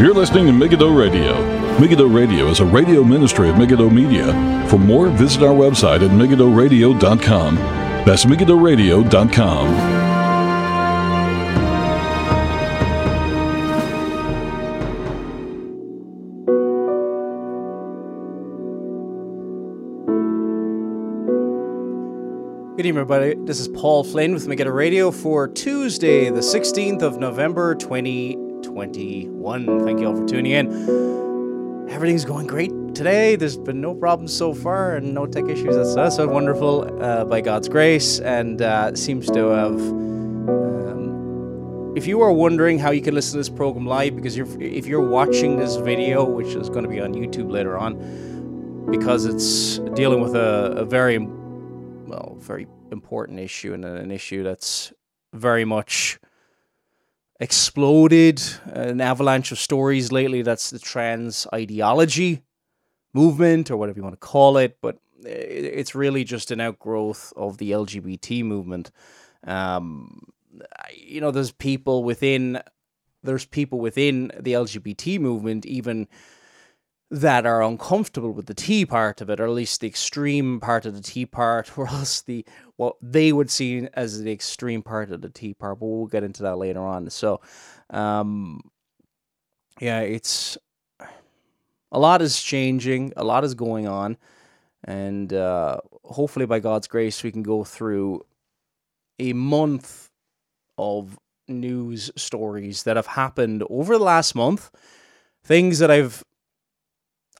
You're listening to Megiddo Radio. Megiddo Radio is a radio ministry of Megiddo Media. For more, visit our website at megiddoradio.com. That's megiddoradio.com. Good evening, everybody. This is Paul Flynn with Megiddo Radio for Tuesday, the 16th of November, 2021. Thank you all for tuning in. Everything's going great today. There's been no problems so far and no tech issues. That's wonderful by God's grace, and seems to have... if you are wondering how you can listen to this program live, because if you're watching this video, which is going to be on YouTube later on, because it's dealing with a very important issue, and an issue that's very much exploded, an avalanche of stories lately. That's the trans ideology movement, or whatever you want to call it, but it's really just an outgrowth of the LGBT movement. You know, there's people within the LGBT movement even that are uncomfortable with the T part of it, or at least the extreme part of the T part, or else what they would see as the extreme part of the T part, but we'll get into that later on. So, it's... a lot is changing, a lot is going on, and hopefully by God's grace we can go through a month of news stories that have happened over the last month, things that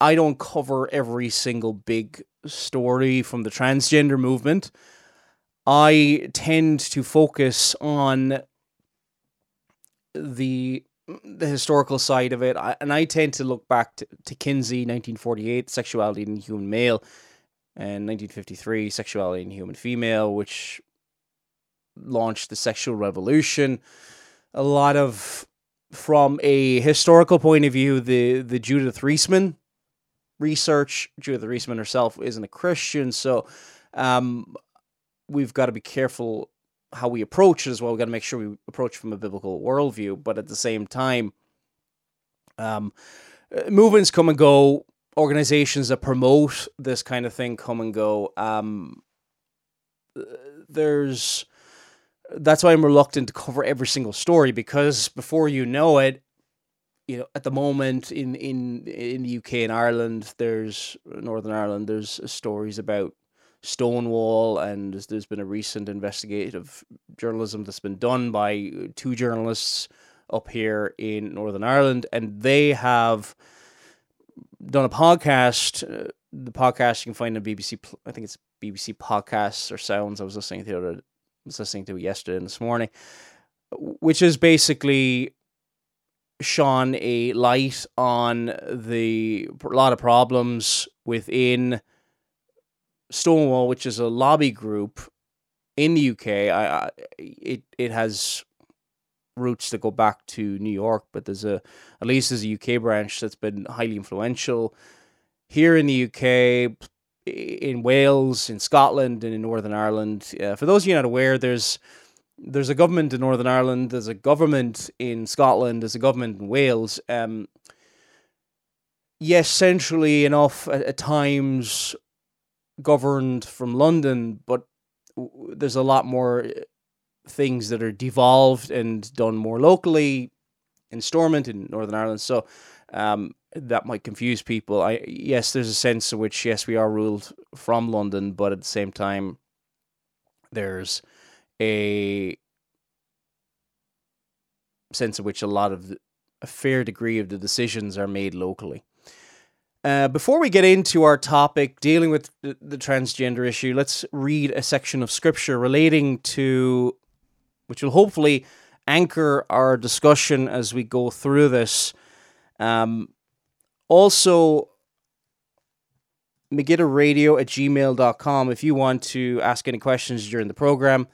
I don't cover every single big story from the transgender movement. I tend to focus on the historical side of it. I tend to look back to Kinsey, 1948, Sexuality in Human Male, and 1953, Sexuality in Human Female, which launched the sexual revolution. A lot of, from a historical point of view, the Judith Reisman research. Judith Reisman herself isn't a Christian, so we've got to be careful how we approach it as well. We've got to make sure we approach from a biblical worldview, but at the same time, movements come and go, organizations that promote this kind of thing come and go. That's why I'm reluctant to cover every single story, because before you know it, you know, at the moment in the UK and Ireland, there's stories about Stonewall, and there's been a recent investigative journalism that's been done by two journalists up here in Northern Ireland, and they have done a podcast. The podcast you can find on BBC, I think it's BBC Podcasts or Sounds. I was listening to it yesterday and this morning, which is basically shone a light on a lot of problems within Stonewall, which is a lobby group in the UK. It has roots that go back to New York, but there's a UK branch that's been highly influential here in the UK, in Wales, in Scotland, and in Northern Ireland. For those of you not aware, there's a government in Northern Ireland, there's a government in Scotland, there's a government in Wales. Yes, centrally enough, at times governed from London, but there's a lot more things that are devolved and done more locally in Stormont in Northern Ireland. So that might confuse people. Yes, there's a sense in which, yes, we are ruled from London, but at the same time, there's a sense in which a fair degree of the decisions are made locally. Before we get into our topic dealing with the transgender issue, let's read a section of scripture relating to, which will hopefully anchor our discussion as we go through this. Also, megiddoradio@gmail.com if you want to ask any questions during the program.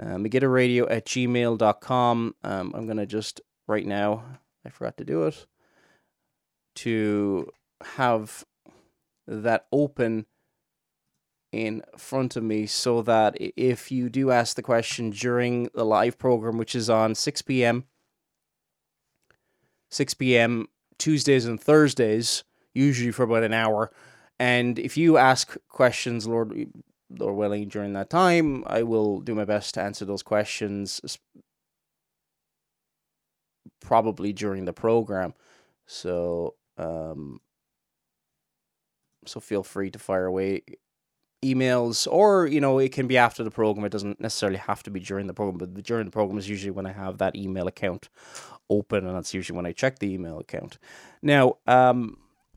megiddoradio@gmail.com. I'm going to just, right now, I forgot to do it, to have that open in front of me so that if you do ask the question during the live program, which is on 6 p.m., Tuesdays and Thursdays, usually for about an hour. And if you ask questions, Lord willing, during that time, I will do my best to answer those questions, probably during the program. So feel free to fire away emails, or, you know, it can be after the program. It doesn't necessarily have to be during the program, but during the program is usually when I have that email account open, and that's usually when I check the email account. Now,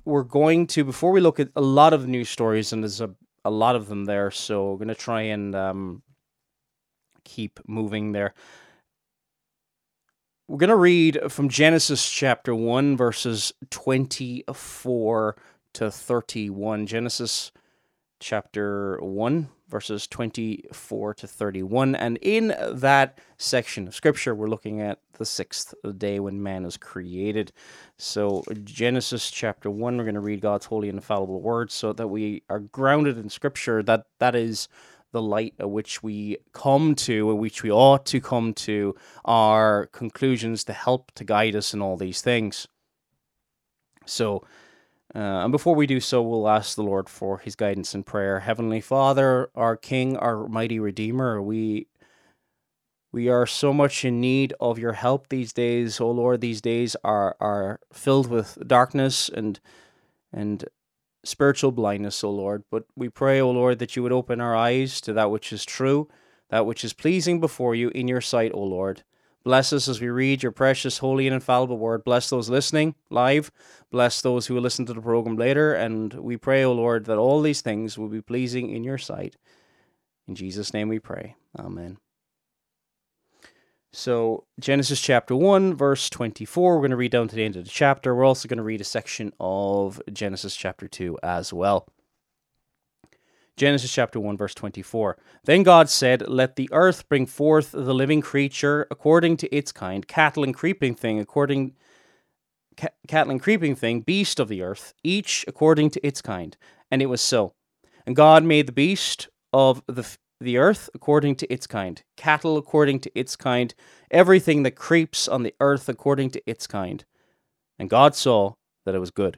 we're going to, before we look at a lot of news stories, and there's a lot of them there, so we're going to try and keep moving there. We're going to read from Genesis chapter 1, verses 24 to 31. Genesis chapter 1, verses 24 to 31. And in that section of Scripture, we're looking at the sixth day when man is created. So Genesis chapter 1, we're going to read God's holy and infallible word so that we are grounded in Scripture. That is the light at which we come to, at which we ought to come to, our conclusions to help to guide us in all these things. So, and before we do so, we'll ask the Lord for his guidance in prayer. Heavenly Father, our King, our mighty Redeemer, we are so much in need of your help these days. Oh Lord, these days are filled with darkness and spiritual blindness, O Lord, but we pray, O Lord, that you would open our eyes to that which is true, that which is pleasing before you in your sight, O Lord. Bless us as we read your precious, holy, and infallible word. Bless those listening live. Bless those who will listen to the program later. And we pray, O Lord, that all these things will be pleasing in your sight. In Jesus' name we pray. Amen. So, Genesis chapter 1, verse 24, we're going to read down to the end of the chapter. We're also going to read a section of Genesis chapter 2 as well. Genesis chapter 1, verse 24. Then God said, "Let the earth bring forth the living creature according to its kind, cattle and creeping thing, beast of the earth, each according to its kind." And it was so. And God made the beast of the earth according to its kind, cattle according to its kind, everything that creeps on the earth according to its kind. And God saw that it was good.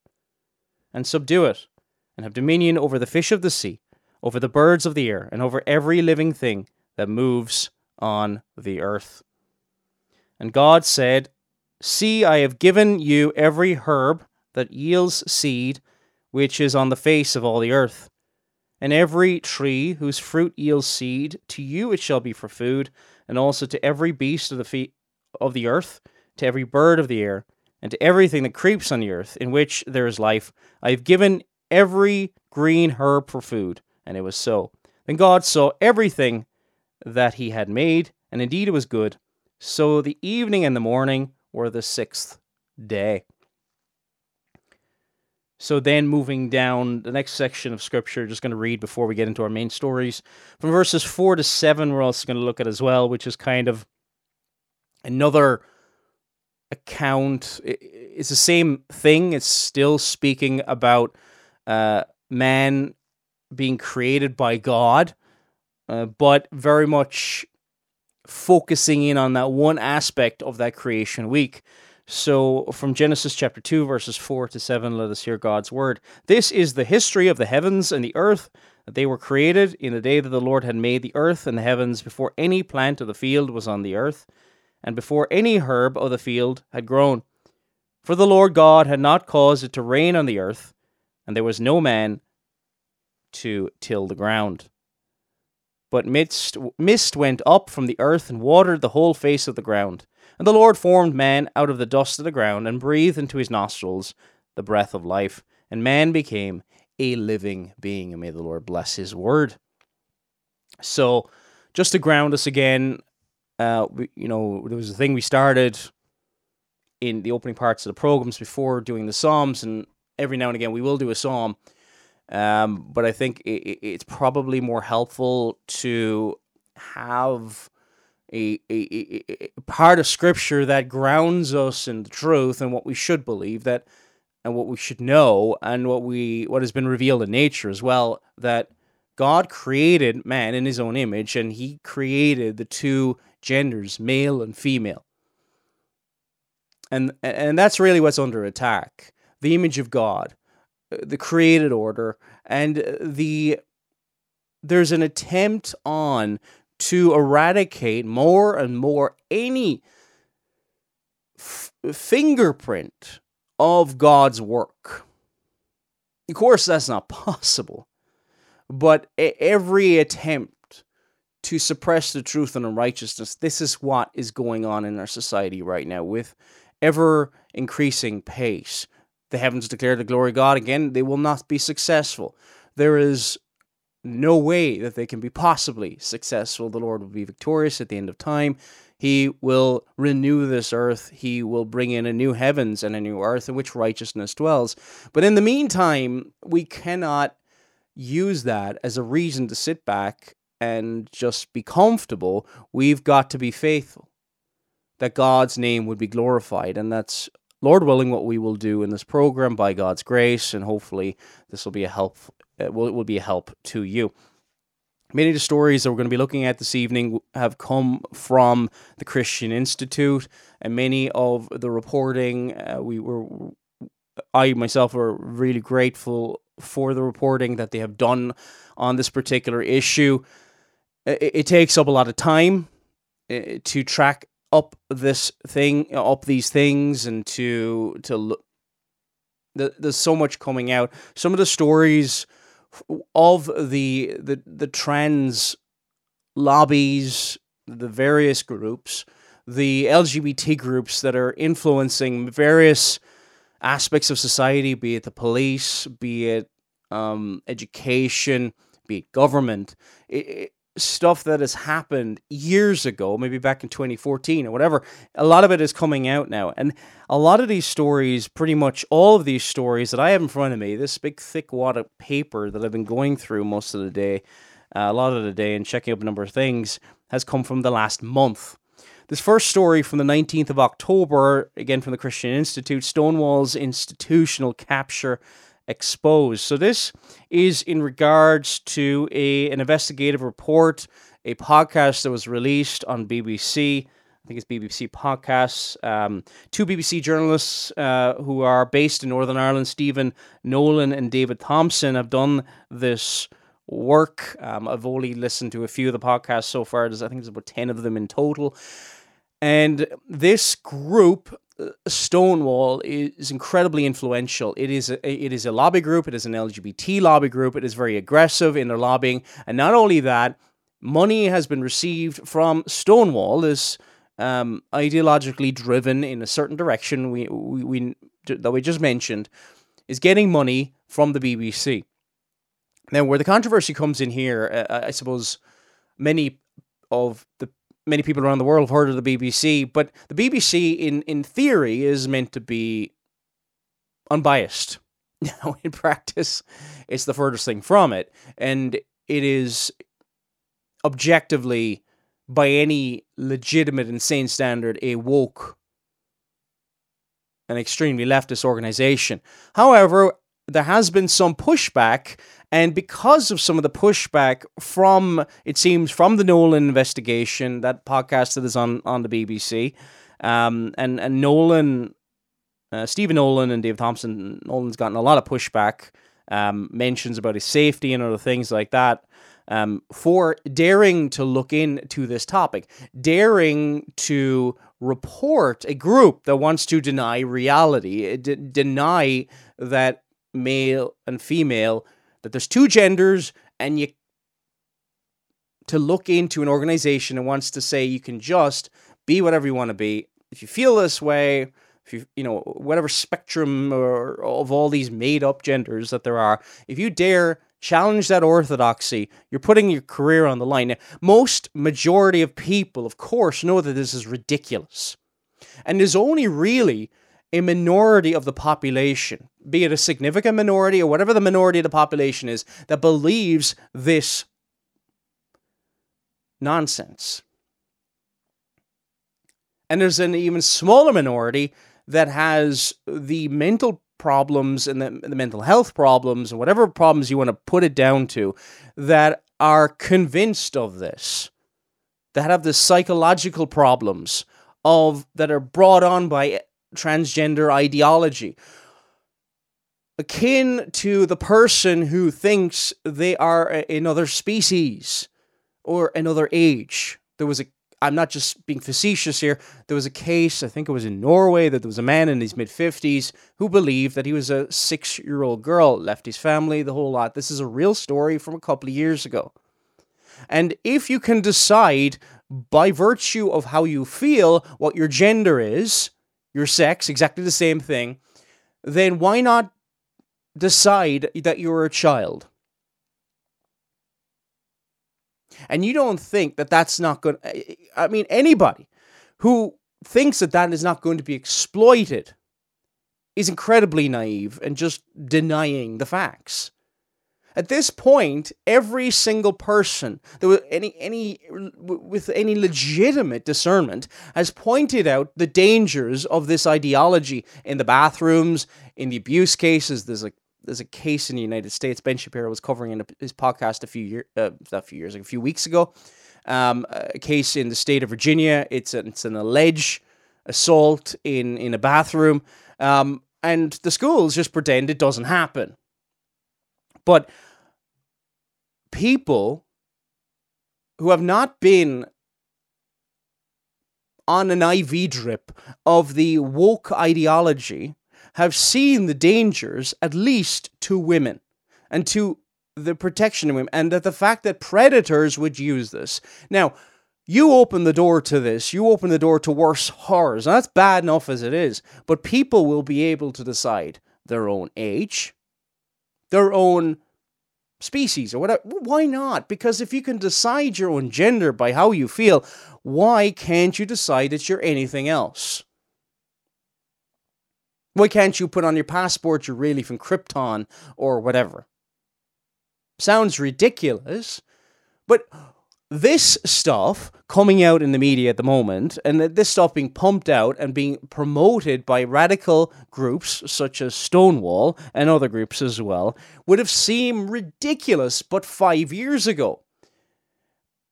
and subdue it, and have dominion over the fish of the sea, over the birds of the air, and over every living thing that moves on the earth." And God said, "See, I have given you every herb that yields seed, which is on the face of all the earth, and every tree whose fruit yields seed. To you it shall be for food, and also to every beast of the earth, to every bird of the air, and to everything that creeps on the earth, in which there is life. I have given every green herb for food." And it was so. Then God saw everything that he had made, and indeed it was good. So the evening and the morning were the sixth day. So then, moving down the next section of Scripture, just going to read before we get into our main stories. From verses 4 to 7, we're also going to look at as well, which is kind of another account. It's the same thing. It's still speaking about man being created by God, but very much focusing in on that one aspect of that creation week. So from Genesis chapter 2, verses 4 to 7, let us hear God's word. "This is the history of the heavens and the earth, that they were created in the day that the Lord had made the earth and the heavens, before any plant of the field was on the earth, and before any herb of the field had grown. For the Lord God had not caused it to rain on the earth, and there was no man to till the ground. But mist went up from the earth and watered the whole face of the ground. And the Lord formed man out of the dust of the ground and breathed into his nostrils the breath of life, and man became a living being." And may the Lord bless his word. So, just to ground us again, there was a thing we started in the opening parts of the programs before doing the psalms, and every now and again we will do a psalm. But I think it's probably more helpful to have a part of Scripture that grounds us in the truth and what we should believe, that and what we should know, and what has been revealed in nature as well, that God created man in his own image, and he created the two genders, male and female. And that's really what's under attack. The image of God, the created order, and there's an attempt on to eradicate more and more any fingerprint of God's work. Of course, that's not possible, but every attempt to suppress the truth and unrighteousness, this is what is going on in our society right now with ever-increasing pace. The heavens declare the glory of God. Again, they will not be successful. There is no way that they can be possibly successful. The Lord will be victorious at the end of time. He will renew this earth. He will bring in a new heavens and a new earth in which righteousness dwells. But in the meantime, we cannot use that as a reason to sit back and just be comfortable. We've got to be faithful, that God's name would be glorified, and that's, Lord willing, what we will do in this program by God's grace, and hopefully this will be a help. It will be a help to you. Many of the stories that we're going to be looking at this evening have come from the Christian Institute, and many of the reporting I myself are really grateful for the reporting that they have done on this particular issue. It takes up a lot of time to track up these things, and to look. There's so much coming out. Some of the stories of the trans lobbies, the various groups, the LGBT groups that are influencing various aspects of society, be it the police, be it education, be it government. Stuff that has happened years ago, maybe back in 2014 or whatever, a lot of it is coming out now. And a lot of these stories, pretty much all of these stories that I have in front of me, this big thick wad of paper that I've been going through most of the day, and checking up a number of things, has come from the last month. This first story from the 19th of October, again from the Christian Institute, Stonewall's institutional capture exposed. So this is in regards to an investigative report, a podcast that was released on BBC. I think it's BBC Podcasts. Two BBC journalists who are based in Northern Ireland, Stephen Nolan and David Thompson, have done this work. I've only listened to a few of the podcasts so far. I think there's about 10 of them in total. And this group, Stonewall, is incredibly influential. It is a lobby group. It is an LGBT lobby group. It is very aggressive in their lobbying. And not only that, money has been received from Stonewall, this ideologically driven in a certain direction that we just mentioned, is getting money from the BBC. Now, where the controversy comes in here, I suppose many people around the world have heard of the BBC, but the BBC, in theory, is meant to be unbiased. Now, in practice, it's the furthest thing from it, and it is objectively, by any legitimate and sane standard, a woke and extremely leftist organization. However, there has been some pushback, and because of some of the pushback from the Nolan investigation, that podcast that is on the BBC, and Nolan, Stephen Nolan and Dave Thompson, Nolan's gotten a lot of pushback, mentions about his safety and other things like that, for daring to look into this topic, daring to report a group that wants to deny reality, deny that male and female, that there's two genders, and you to look into an organization that wants to say you can just be whatever you want to be if you feel this way, if you whatever spectrum or of all these made up genders that there are. If you dare challenge that orthodoxy, you're putting your career on the line. Now, majority of people, of course, know that this is ridiculous. and is only really a minority of the population, be it a significant minority or whatever the minority of the population is, that believes this nonsense. And there's an even smaller minority that has the mental problems and the mental health problems, or whatever problems you want to put it down to, that are convinced of this, that have the psychological problems of that are brought on by transgender ideology, akin to the person who thinks they are another species or another age. There was a, I'm not just being facetious here, there was a case, I think it was in Norway, that there was a man in his mid-50s who believed that he was a 6-year-old girl, left his family, the whole lot. This is a real story from a couple of years ago. And if you can decide by virtue of how you feel what your gender is, your sex, exactly the same thing, then why not decide that you're a child? And you don't think that that's not going to... I mean, anybody who thinks that that is not going to be exploited is incredibly naive and just denying the facts. At this point, every single person that with any legitimate discernment has pointed out the dangers of this ideology in the bathrooms, in the abuse cases. There's a case in the United States. Ben Shapiro was covering in his podcast a few weeks ago. A case in the state of Virginia. It's an alleged assault in a bathroom, and the schools just pretend it doesn't happen. But people who have not been on an IV drip of the woke ideology have seen the dangers, at least to women and to the protection of women, and that the fact that predators would use this. Now, you open the door to this, you open the door to worse horrors, and that's bad enough as it is, but people will be able to decide their own age, their own species or whatever. Why not? Because if you can decide your own gender by how you feel, why can't you decide that you're anything else? Why can't you put on your passport you're really from Krypton or whatever? Sounds ridiculous, but this stuff coming out in the media at the moment, and this stuff being pumped out and being promoted by radical groups such as Stonewall and other groups as well, would have seemed ridiculous but 5 years ago.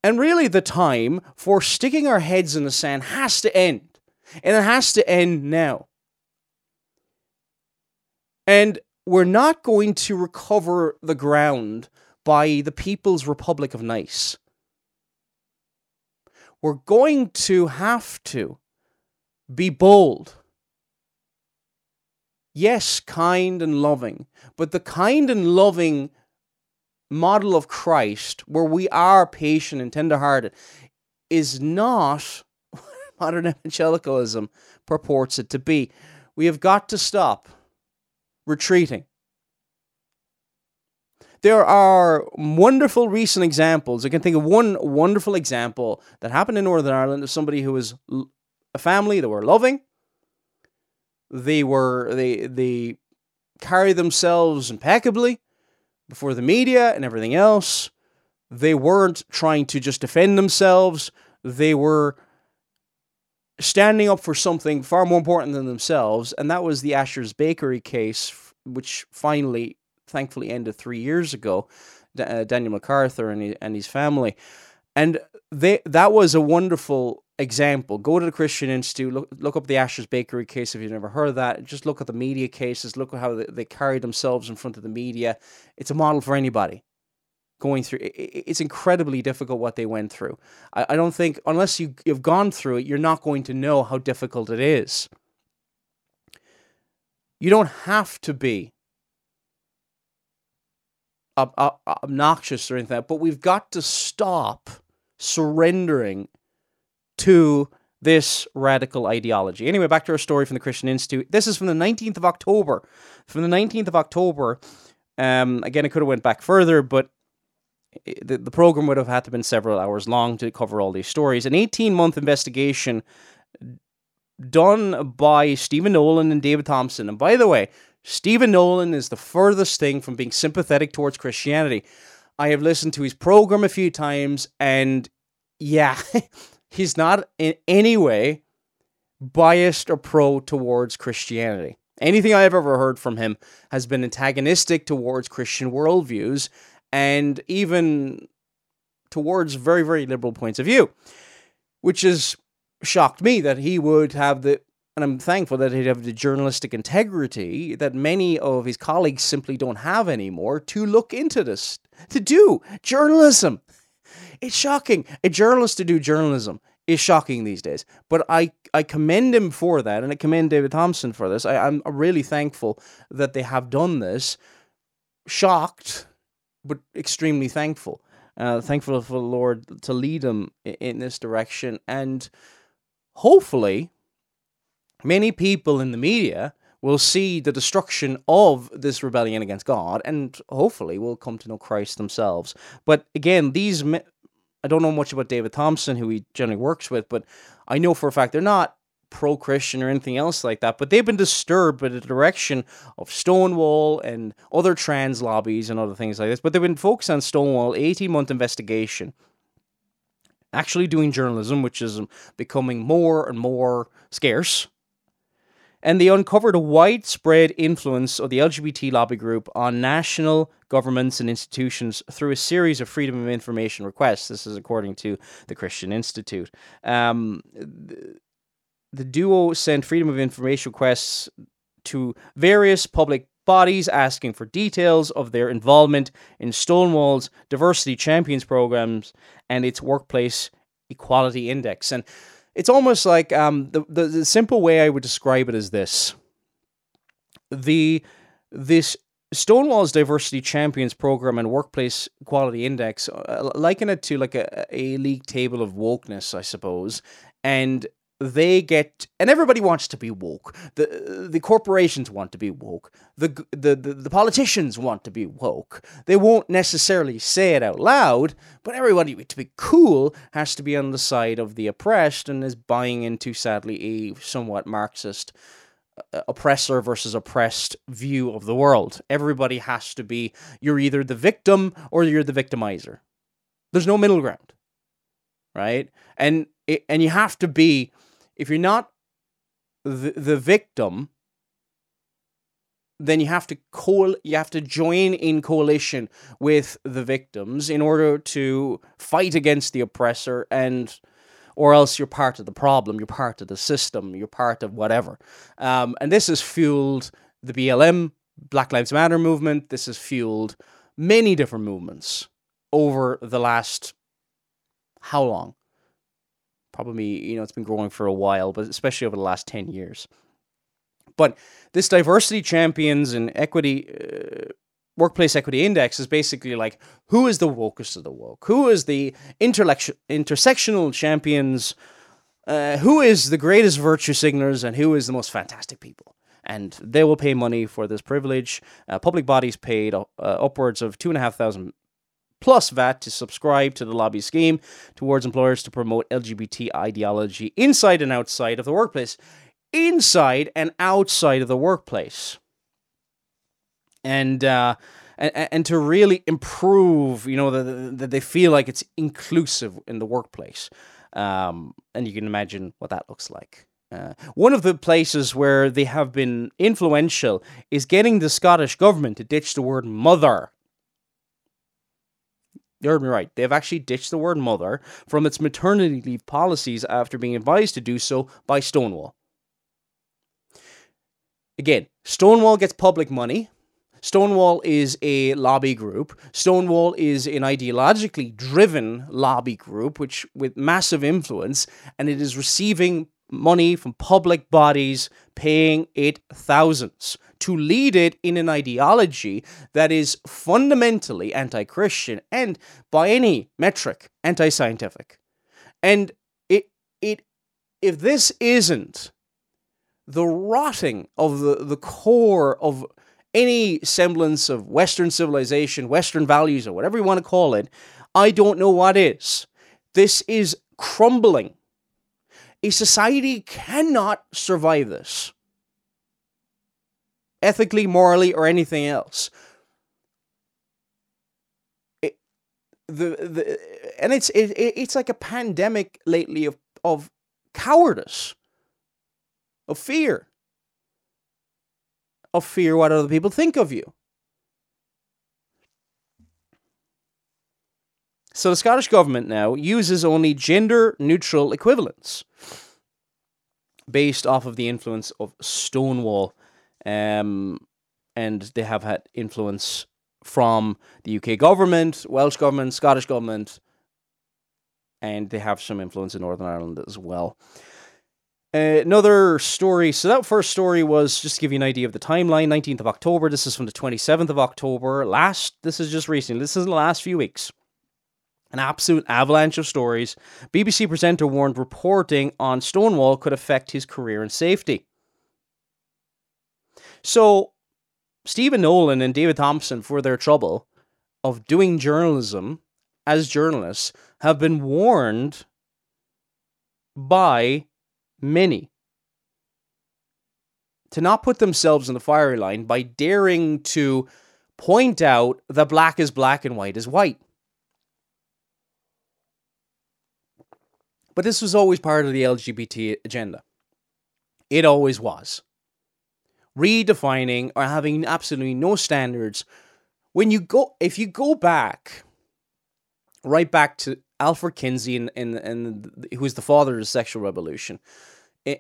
And really the time for sticking our heads in the sand has to end. And it has to end now. And we're not going to recover the ground by the People's Republic of Nice. We're going to have to be bold. Yes, kind and loving, but the kind and loving model of Christ, where we are patient and tenderhearted, is not what modern evangelicalism purports it to be. We have got to stop retreating. There are wonderful recent examples. I can think of one wonderful example that happened in Northern Ireland of somebody who was a family that were loving. They carried themselves impeccably before the media and everything else. They weren't trying to just defend themselves. They were standing up for something far more important than themselves, and that was the Ashers Bakery case, which finally, thankfully, ended 3 years ago. Daniel McArthur and his family, and that was a wonderful example. Go to the Christian Institute, look up the Ashers Bakery case if you've never heard of that. Just look at the media cases. Look at how they carry themselves in front of the media. It's a model for anybody going through. It's incredibly difficult what they went through. I don't think, unless you've gone through it, you're not going to know how difficult it is. You don't have to be obnoxious or anything like that, but we've got to stop surrendering to this radical ideology. Anyway, back to our story from the Christian Institute. This is from the 19th of October. From the 19th of October, again, it could have went back further, but the program would have had to have been several hours long to cover all these stories. An 18-month investigation done by Stephen Nolan and David Thompson. And by the way, Stephen Nolan is the furthest thing from being sympathetic towards Christianity. I have listened to his program a few times, and yeah, he's not in any way biased or pro towards Christianity. Anything I've ever heard from him has been antagonistic towards Christian worldviews and even towards very, very liberal points of view, which has shocked me that he would have the, and I'm thankful that he'd have the journalistic integrity that many of his colleagues simply don't have anymore to look into this, to do journalism. It's shocking. A journalist to do journalism is shocking these days. But I commend him for that, and I commend David Thompson for this. I'm really thankful that they have done this. Shocked, but extremely thankful. Thankful for the Lord to lead them in this direction. And hopefully, many people in the media will see the destruction of this rebellion against God, and hopefully will come to know Christ themselves. But again, these... I don't know much about David Thompson, who he generally works with, but I know for a fact they're not pro-Christian or anything else like that, but they've been disturbed by the direction of Stonewall and other trans lobbies and other things like this. But they've been focused on Stonewall, 18-month investigation, actually doing journalism, which is becoming more and more scarce. And they uncovered a widespread influence of the LGBT lobby group on national governments and institutions through a series of freedom of information requests. This is according to the Christian Institute. The duo sent freedom of information requests to various public bodies asking for details of their involvement in Stonewall's Diversity Champions programs and its Workplace Equality Index. And it's almost like the simple way I would describe it is this. This Stonewall's Diversity Champions Program and Workplace Equality Index, liken it to like a league table of wokeness, I suppose. And they get, and everybody wants to be woke. The corporations want to be woke. The politicians want to be woke. They won't necessarily say it out loud, but everybody, to be cool, has to be on the side of the oppressed and is buying into, sadly, a somewhat Marxist oppressor versus oppressed view of the world. Everybody has to be, you're either the victim or you're the victimizer. There's no middle ground, right? And you have to be, if you're not the victim, then you have to join in coalition with the victims in order to fight against the oppressor, and or else you're part of the problem, you're part of the system, you're part of whatever. And this has fueled the BLM, Black Lives Matter movement. This has fueled many different movements over the last, how long? Probably, it's been growing for a while, but especially over the last 10 years. But this Diversity Champions and Equity, Workplace Equity Index is basically like, who is the wokest of the woke? Who is the intersectional champions? Who is the greatest virtue signers? And who is the most fantastic people? And they will pay money for this privilege. Public bodies paid upwards of $2,500 plus VAT to subscribe to the lobby scheme towards employers to promote LGBT ideology inside and outside of the workplace. Inside and outside of the workplace. And to really improve, that they feel like it's inclusive in the workplace. And you can imagine what that looks like. One of the places where they have been influential is getting the Scottish government to ditch the word mother. You heard me right. They've actually ditched the word mother from its maternity leave policies after being advised to do so by Stonewall. Again, Stonewall gets public money. Stonewall is a lobby group. Stonewall is an ideologically driven lobby group with massive influence, and it is receiving money from public bodies, paying it thousands to lead it in an ideology that is fundamentally anti-Christian and, by any metric, anti-scientific. And if this isn't the rotting of the core of any semblance of Western civilization, Western values, or whatever you want to call it, I don't know what is. This is crumbling. A society cannot survive this. Ethically, morally, or anything else. It's like a pandemic lately of cowardice, of fear what other people think of you. So the Scottish government now uses only gender-neutral equivalents based off of the influence of Stonewall, and they have had influence from the UK government, Welsh government, Scottish government, and they have some influence in Northern Ireland as well. Another story. So that first story was, just to give you an idea of the timeline, 19th of October. This is from the 27th of October. This is just recently. This is in the last few weeks. An absolute avalanche of stories. BBC presenter warned reporting on Stonewall could affect his career and safety. So, Stephen Nolan and David Thompson, for their trouble of doing journalism as journalists, have been warned by many to not put themselves in the firing line by daring to point out that black is black and white is white. But this was always part of the LGBT agenda. It always was. Redefining or having absolutely no standards. If you go back, right back to Alfred Kinsey, and who is the father of the sexual revolution,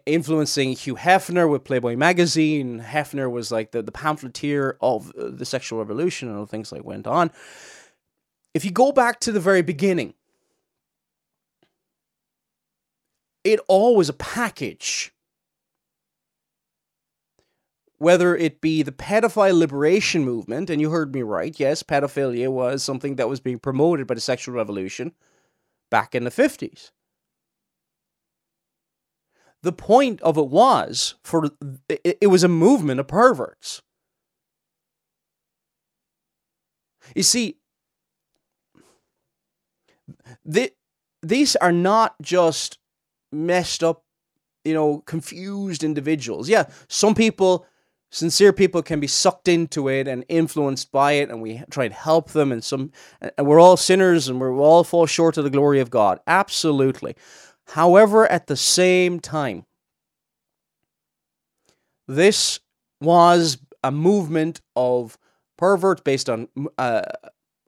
influencing Hugh Hefner with Playboy magazine. Hefner was like the pamphleteer of the sexual revolution and all things like went on. If you go back to the very beginning, it all was a package. Whether it be the pedophile liberation movement, and you heard me right, yes, pedophilia was something that was being promoted by the sexual revolution back in the 50s. The point of it was, it was a movement of perverts. You see, these are not just messed up, confused individuals. Yeah, some people, sincere people, can be sucked into it and influenced by it, and we try to help them, and we're all sinners, and we all fall short of the glory of God. Absolutely. However, at the same time, this was a movement of perverts based on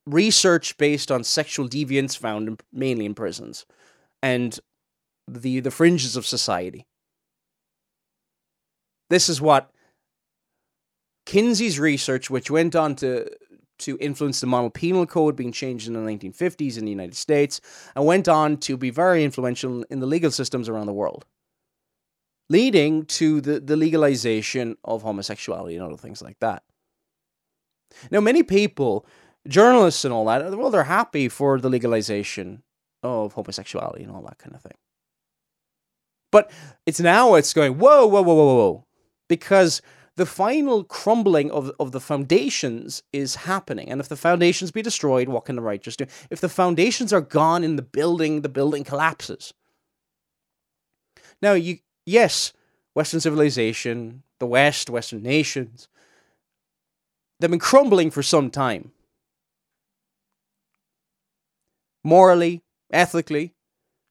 research based on sexual deviance found mainly in prisons and the fringes of society. This is what Kinsey's research, which went on to influence the model penal code being changed in the 1950s in the United States, and went on to be very influential in the legal systems around the world, leading to the legalization of homosexuality and other things like that. Now, many people, journalists and all that, well, they're happy for the legalization of homosexuality and all that kind of thing. But it's going, whoa, whoa, whoa, whoa, whoa. Because the final crumbling of the foundations is happening. And if the foundations be destroyed, what can the righteous do? If the foundations are gone in the building collapses. Now, yes, Western civilization, the West, Western nations, they've been crumbling for some time. Morally, ethically,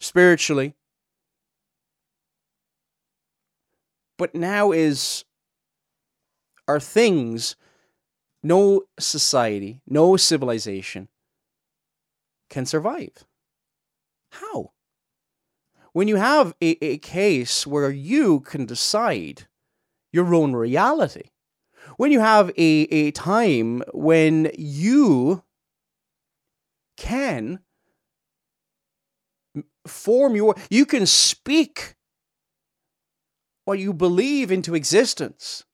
spiritually. But now are things no society, no civilization can survive. How? When you have a case where you can decide your own reality, when you have a time when you can you can speak what you believe into existence.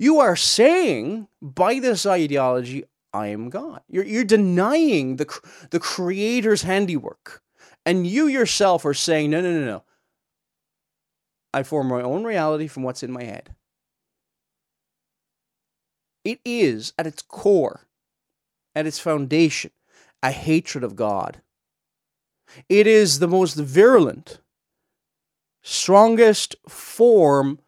You are saying, by this ideology, I am God. You're denying the creator's handiwork. And you yourself are saying, no, no, no, no. I form my own reality from what's in my head. It is, at its core, at its foundation, a hatred of God. It is the most virulent strongest form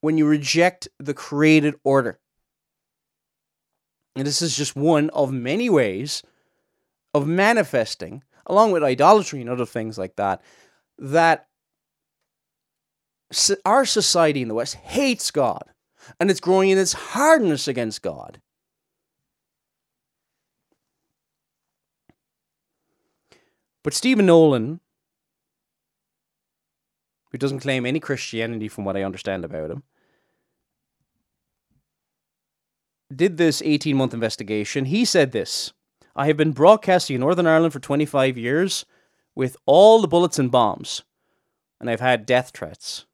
when you reject the created order. And this is just one of many ways of manifesting, along with idolatry and other things like that, that our society in the West hates God, and it's growing in its hardness against God. But Stephen Nolan, who doesn't claim any Christianity from what I understand about him, did this 18-month investigation. He said this: I have been broadcasting in Northern Ireland for 25 years with all the bullets and bombs, and I've had death threats.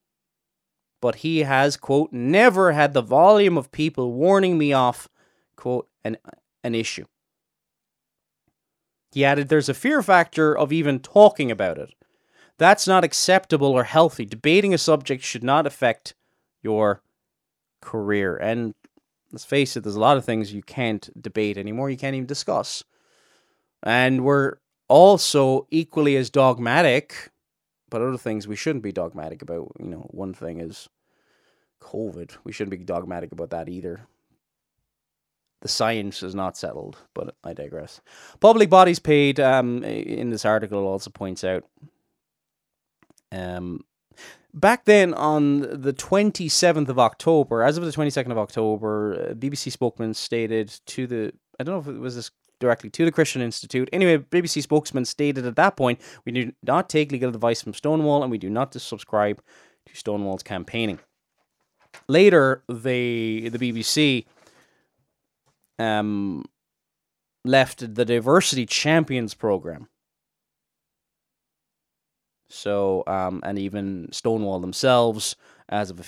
But he has, quote, never had the volume of people warning me off, quote, an issue. He added, there's a fear factor of even talking about it. That's not acceptable or healthy. Debating a subject should not affect your career. And let's face it, there's a lot of things you can't debate anymore. You can't even discuss. And we're also equally as dogmatic, but other things we shouldn't be dogmatic about. You know, one thing is COVID. We shouldn't be dogmatic about that either. The science is not settled, but I digress. Public bodies paid, in this article also points out. Back then, on the 27th of October, as of the 22nd of October, BBC spokesman stated to the, I don't know if it was this directly to the Christian Institute. Anyway, BBC spokesman stated at that point, we do not take legal advice from Stonewall, and we do not subscribe to Stonewall's campaigning. Later, the BBC... left the Diversity Champions program. So, and even Stonewall themselves, as of the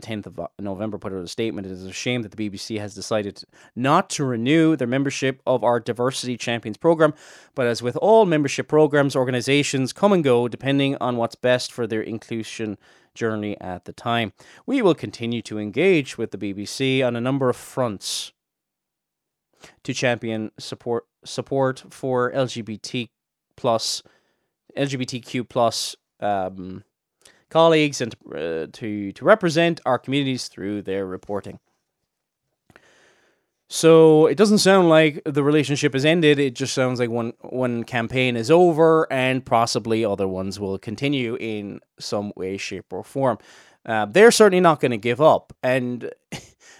10th of November, put out a statement: it is a shame that the BBC has decided not to renew their membership of our Diversity Champions program, but as with all membership programs, organizations come and go depending on what's best for their inclusion journey at the time. We will continue to engage with the BBC on a number of fronts to champion support for LGBTQ plus colleagues, and to represent our communities through their reporting. So it doesn't sound like the relationship has ended. It just sounds like one campaign is over, and possibly other ones will continue in some way, shape, or form. They're certainly not going to give up. And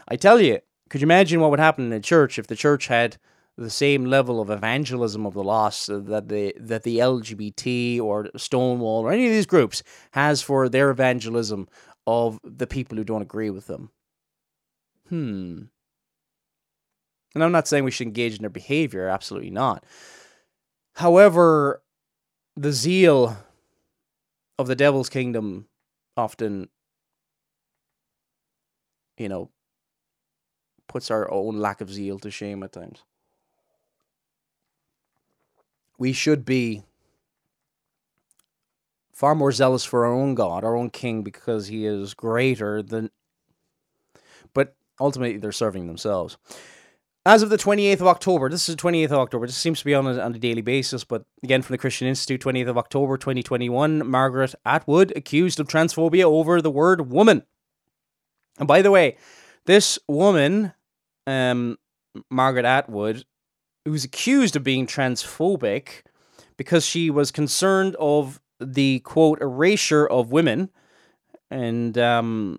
I tell you, could you imagine what would happen in a church if the church had the same level of evangelism of the lost that the LGBT or Stonewall or any of these groups has for their evangelism of the people who don't agree with them? And I'm not saying we should engage in their behavior, absolutely not. However, the zeal of the devil's kingdom often, you know, puts our own lack of zeal to shame at times. We should be far more zealous for our own God, our own King, because he is greater than... But ultimately, they're serving themselves. As of the 28th of October, this is the 28th of October, this seems to be on a daily basis, but again, from the Christian Institute, 28th of October, 2021, Margaret Atwood accused of transphobia over the word woman. And by the way, this woman... Margaret Atwood, who's accused of being transphobic because she was concerned of the, quote, erasure of women. And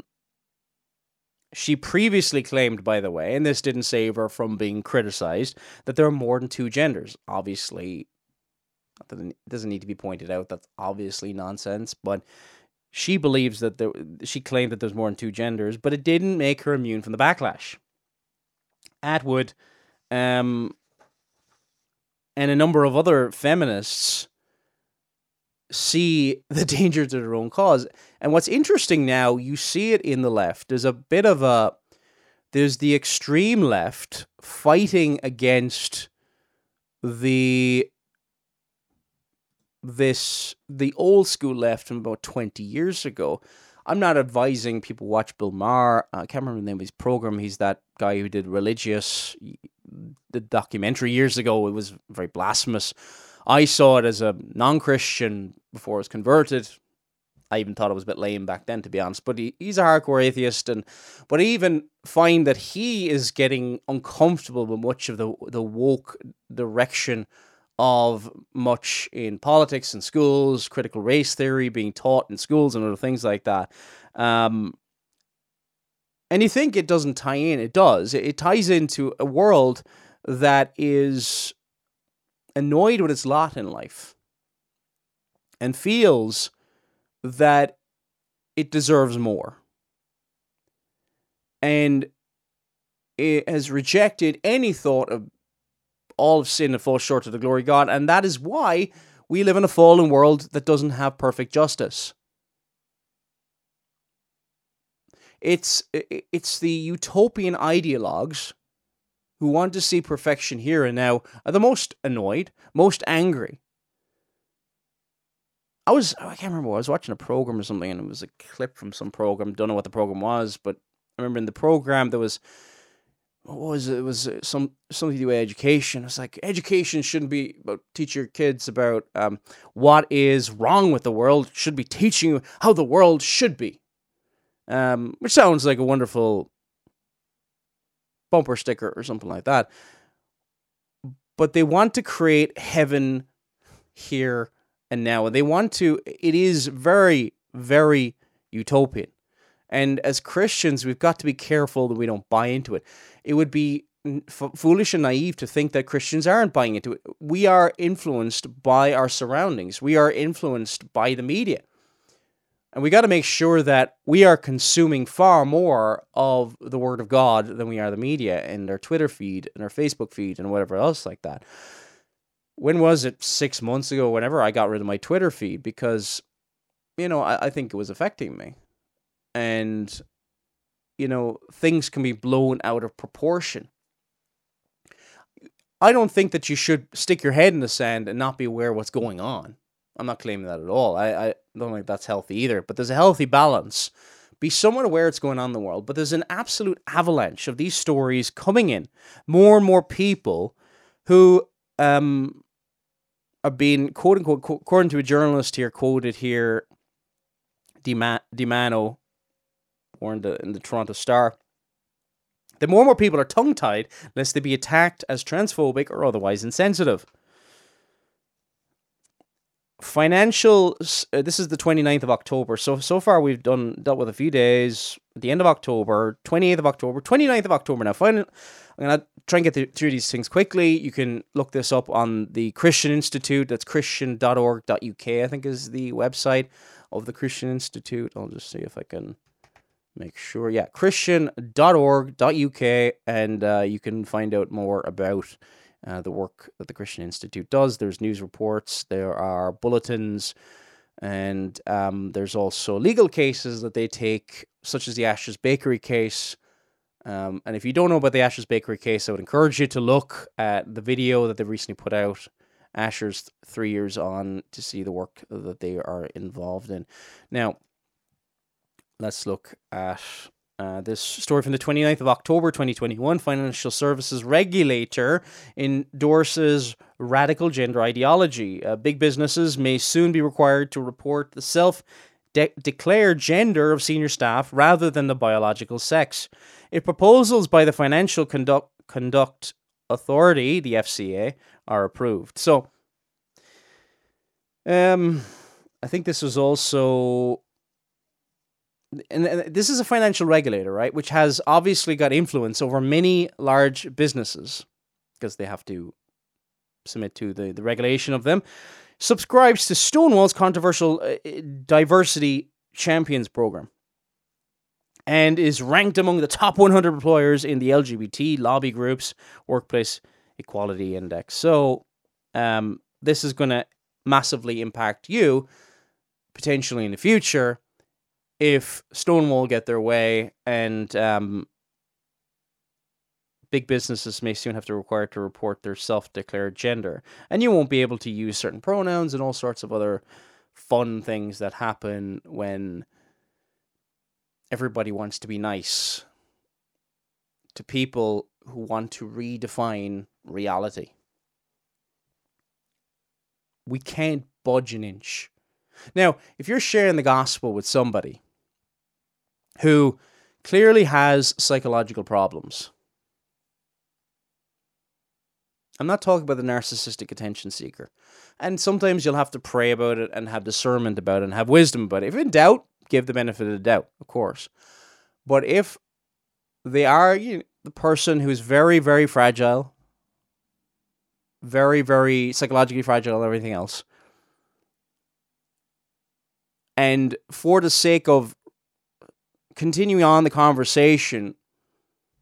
she previously claimed, by the way, and this didn't save her from being criticized, that there are more than two genders. Obviously, it doesn't need to be pointed out, that's obviously nonsense, but... She believes that she claimed that there's more than two genders, but it didn't make her immune from the backlash. Atwood, and a number of other feminists see the danger to their own cause. And what's interesting now, you see it in the left. There's the extreme left fighting against the old school left from about 20 years ago. I'm not advising people watch Bill Maher. I can't remember the name of his program. He's that guy who did Religious, the documentary years ago. It was very blasphemous. I saw it as a non-Christian before I was converted. I even thought it was a bit lame back then, to be honest. But he's a hardcore atheist, but I even find that he is getting uncomfortable with much of the woke direction of much in politics and schools, critical race theory being taught in schools and other things like that. And you think it doesn't tie in. It does. It ties into a world that is annoyed with its lot in life and feels that it deserves more. And it has rejected any thought of all of sin and falls short of the glory of God. And that is why we live in a fallen world that doesn't have perfect justice. It's the utopian ideologues who want to see perfection here and now are the most annoyed, most angry. I can't remember, I was watching a program or something, and it was a clip from some program, don't know what the program was, but I remember in the program there was, what was it? It was something to do with education. It's like, education shouldn't be about teaching your kids about what is wrong with the world. It should be teaching you how the world should be. Which sounds like a wonderful bumper sticker or something like that. But they want to create heaven here and now. They want to, it is very, very utopian. And as Christians, we've got to be careful that we don't buy into it. It would be foolish and naive to think that Christians aren't buying into it. We are influenced by our surroundings. We are influenced by the media. And we got to make sure that we are consuming far more of the Word of God than we are the media and our Twitter feed and our Facebook feed and whatever else like that. When was it? 6 months ago, whenever I got rid of my Twitter feed because, you know, I think it was affecting me. And, you know, things can be blown out of proportion. I don't think that you should stick your head in the sand and not be aware of what's going on. I'm not claiming that at all. I don't think that's healthy either. But there's a healthy balance. Be somewhat aware what's going on in the world. But there's an absolute avalanche of these stories coming in. More and more people who are being, quote unquote, according to a journalist here, quoted here, DiMano, or in the Toronto Star, that more and more people are tongue-tied lest they be attacked as transphobic or otherwise insensitive. Financial, this is the 29th of October, so far we've dealt with a few days, at the end of October, 28th of October, 29th of October now. I'm going to try and get through these things quickly. You can look this up on the Christian Institute, that's christian.org.uk, I think is the website of the Christian Institute. I'll just see if I can... make sure, yeah, christian.org.uk, and you can find out more about the work that the Christian Institute does. There's news reports, there are bulletins, and there's also legal cases that they take, such as the Ashers Bakery case. And if you don't know about the Ashers Bakery case, I would encourage you to look at the video that they recently put out, Ashers 3 years on, to see the work that they are involved in. Now, let's look at this story from the 29th of October, 2021. Financial services regulator endorses radical gender ideology. Big businesses may soon be required to report the self-declared gender of senior staff rather than the biological sex. If proposals by the Financial Conduct Authority, the FCA, are approved. So, I think this was also... and this is a financial regulator, right, which has obviously got influence over many large businesses because they have to submit to the regulation of them, subscribes to Stonewall's controversial diversity champions program and is ranked among the top 100 employers in the LGBT lobby group's Workplace Equality Index. So this is going to massively impact you potentially in the future if Stonewall get their way, and big businesses may soon have to require to report their self-declared gender. And you won't be able to use certain pronouns and all sorts of other fun things that happen when everybody wants to be nice to people who want to redefine reality. We can't budge an inch. Now, if you're sharing the gospel with somebody who clearly has psychological problems, I'm not talking about the narcissistic attention seeker. And sometimes you'll have to pray about it and have discernment about it and have wisdom about it. If in doubt, give the benefit of the doubt, of course. But if they are, you know, the person who is very, very fragile, very, very psychologically fragile and everything else, and for the sake of continuing on the conversation,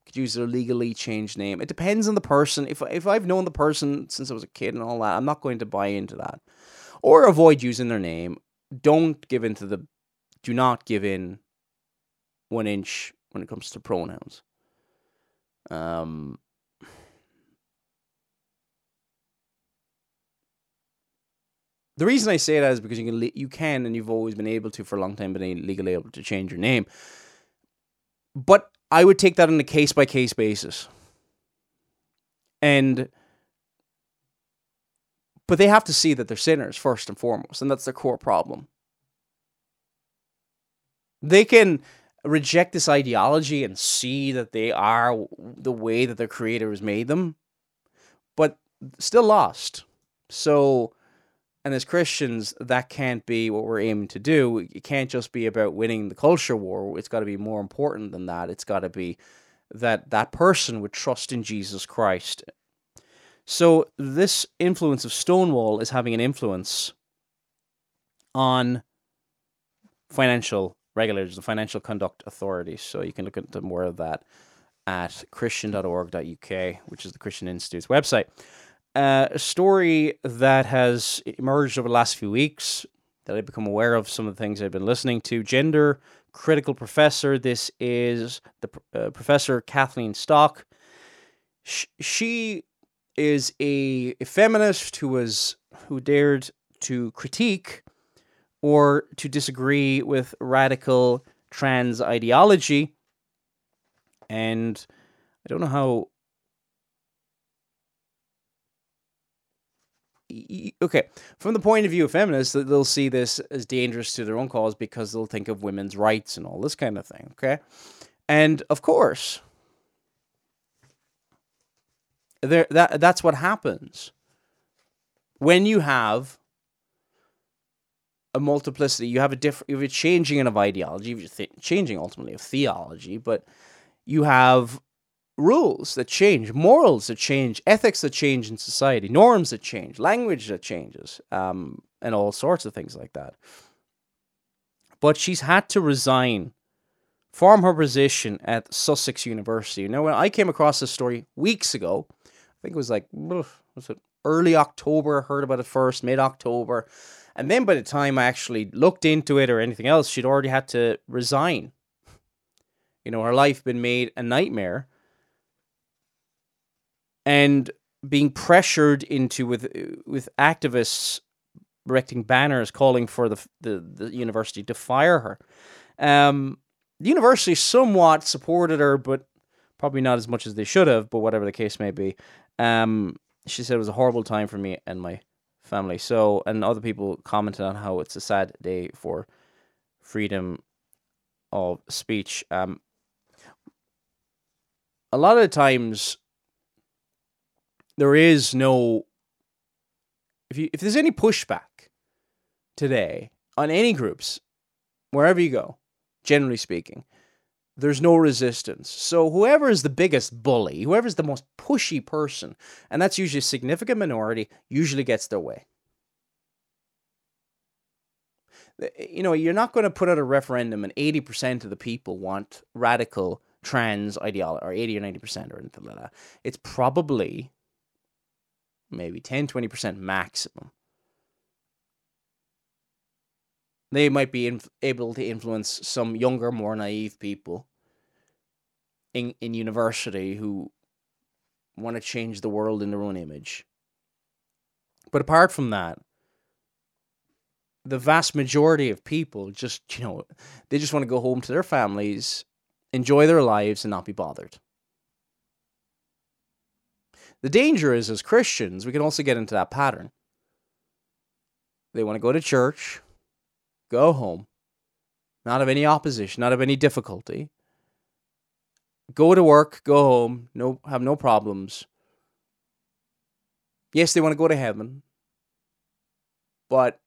could use their legally changed name. It depends on the person. If I've known the person since I was a kid and all that, I'm not going to buy into that. Or avoid using their name. Do not give in 1 inch when it comes to pronouns. The reason I say that is because you can, and you've always been able to for a long time, been legally able to change your name. But I would take that on a case-by-case basis. But they have to see that they're sinners, first and foremost, and that's their core problem. They can reject this ideology and see that they are the way that their creator has made them, but still lost. So, and as Christians, that can't be what we're aiming to do. It can't just be about winning the culture war. It's got to be more important than that. It's got to be that that person would trust in Jesus Christ. So this influence of Stonewall is having an influence on financial regulators, the financial conduct authorities. So you can look at more of that at christian.org.uk, which is the Christian Institute's website. A story that has emerged over the last few weeks that I've become aware of, some of the things I've been listening to. Gender critical professor. This is the professor Kathleen Stock. She is a feminist who dared to critique or to disagree with radical trans ideology. And I don't know how... Okay, from the point of view of feminists, they'll see this as dangerous to their own cause because they'll think of women's rights and all this kind of thing, okay? And, of course, that's what happens when you have a multiplicity. You have a changing of ideology, changing, ultimately, of theology, but you have rules that change, morals that change, ethics that change in society, norms that change, language that changes, and all sorts of things like that. But she's had to resign from her position at Sussex University. Now, when I came across this story weeks ago, I think it was like early October, heard about it first, mid-October, and then by the time I actually looked into it or anything else, she'd already had to resign. You know, her life been made a nightmare. And being pressured into with activists erecting banners calling for the university to fire her. The university somewhat supported her, but probably not as much as they should have, but whatever the case may be. She said it was a horrible time for me and my family. So, and other people commented on how it's a sad day for freedom of speech. A lot of the times... If there's any pushback today on any groups, wherever you go, generally speaking, there's no resistance. So whoever is the biggest bully, whoever's the most pushy person, and that's usually a significant minority, usually gets their way. You know, you're not going to put out a referendum and 80% of the people want radical trans ideology, or 80 or 90% or anything like that. It's probably... maybe 10, 20% maximum. They might be able to influence some younger, more naive people in university who want to change the world in their own image. But apart from that, the vast majority of people they just want to go home to their families, enjoy their lives, and not be bothered. The danger is, as Christians, we can also get into that pattern. They want to go to church. go home, not have any opposition, not have any difficulty, go to work, go home, have no problems. Yes, they want to go to heaven, but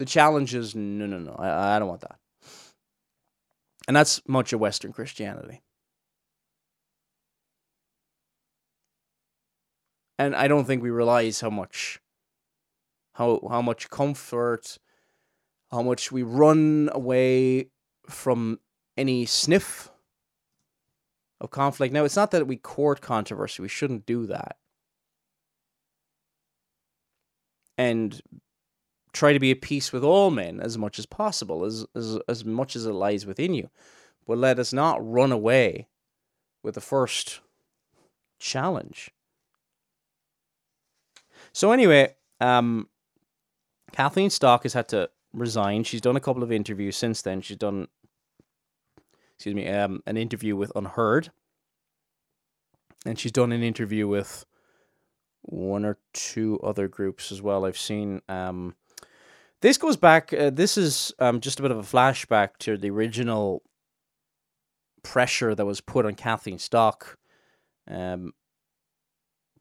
the challenge is, no, I don't want that. And that's much of Western Christianity. And I don't think we realize how much comfort, how much we run away from any sniff of conflict. Now, it's not that we court controversy. We shouldn't do that. And try to be at peace with all men as much as possible, as much as it lies within you. But let us not run away with the first challenge. So anyway, Kathleen Stock has had to resign. She's done a couple of interviews since then. She's done, an interview with Unheard. And she's done an interview with one or two other groups as well. I've seen, this goes back, this is just a bit of a flashback to the original pressure that was put on Kathleen Stock,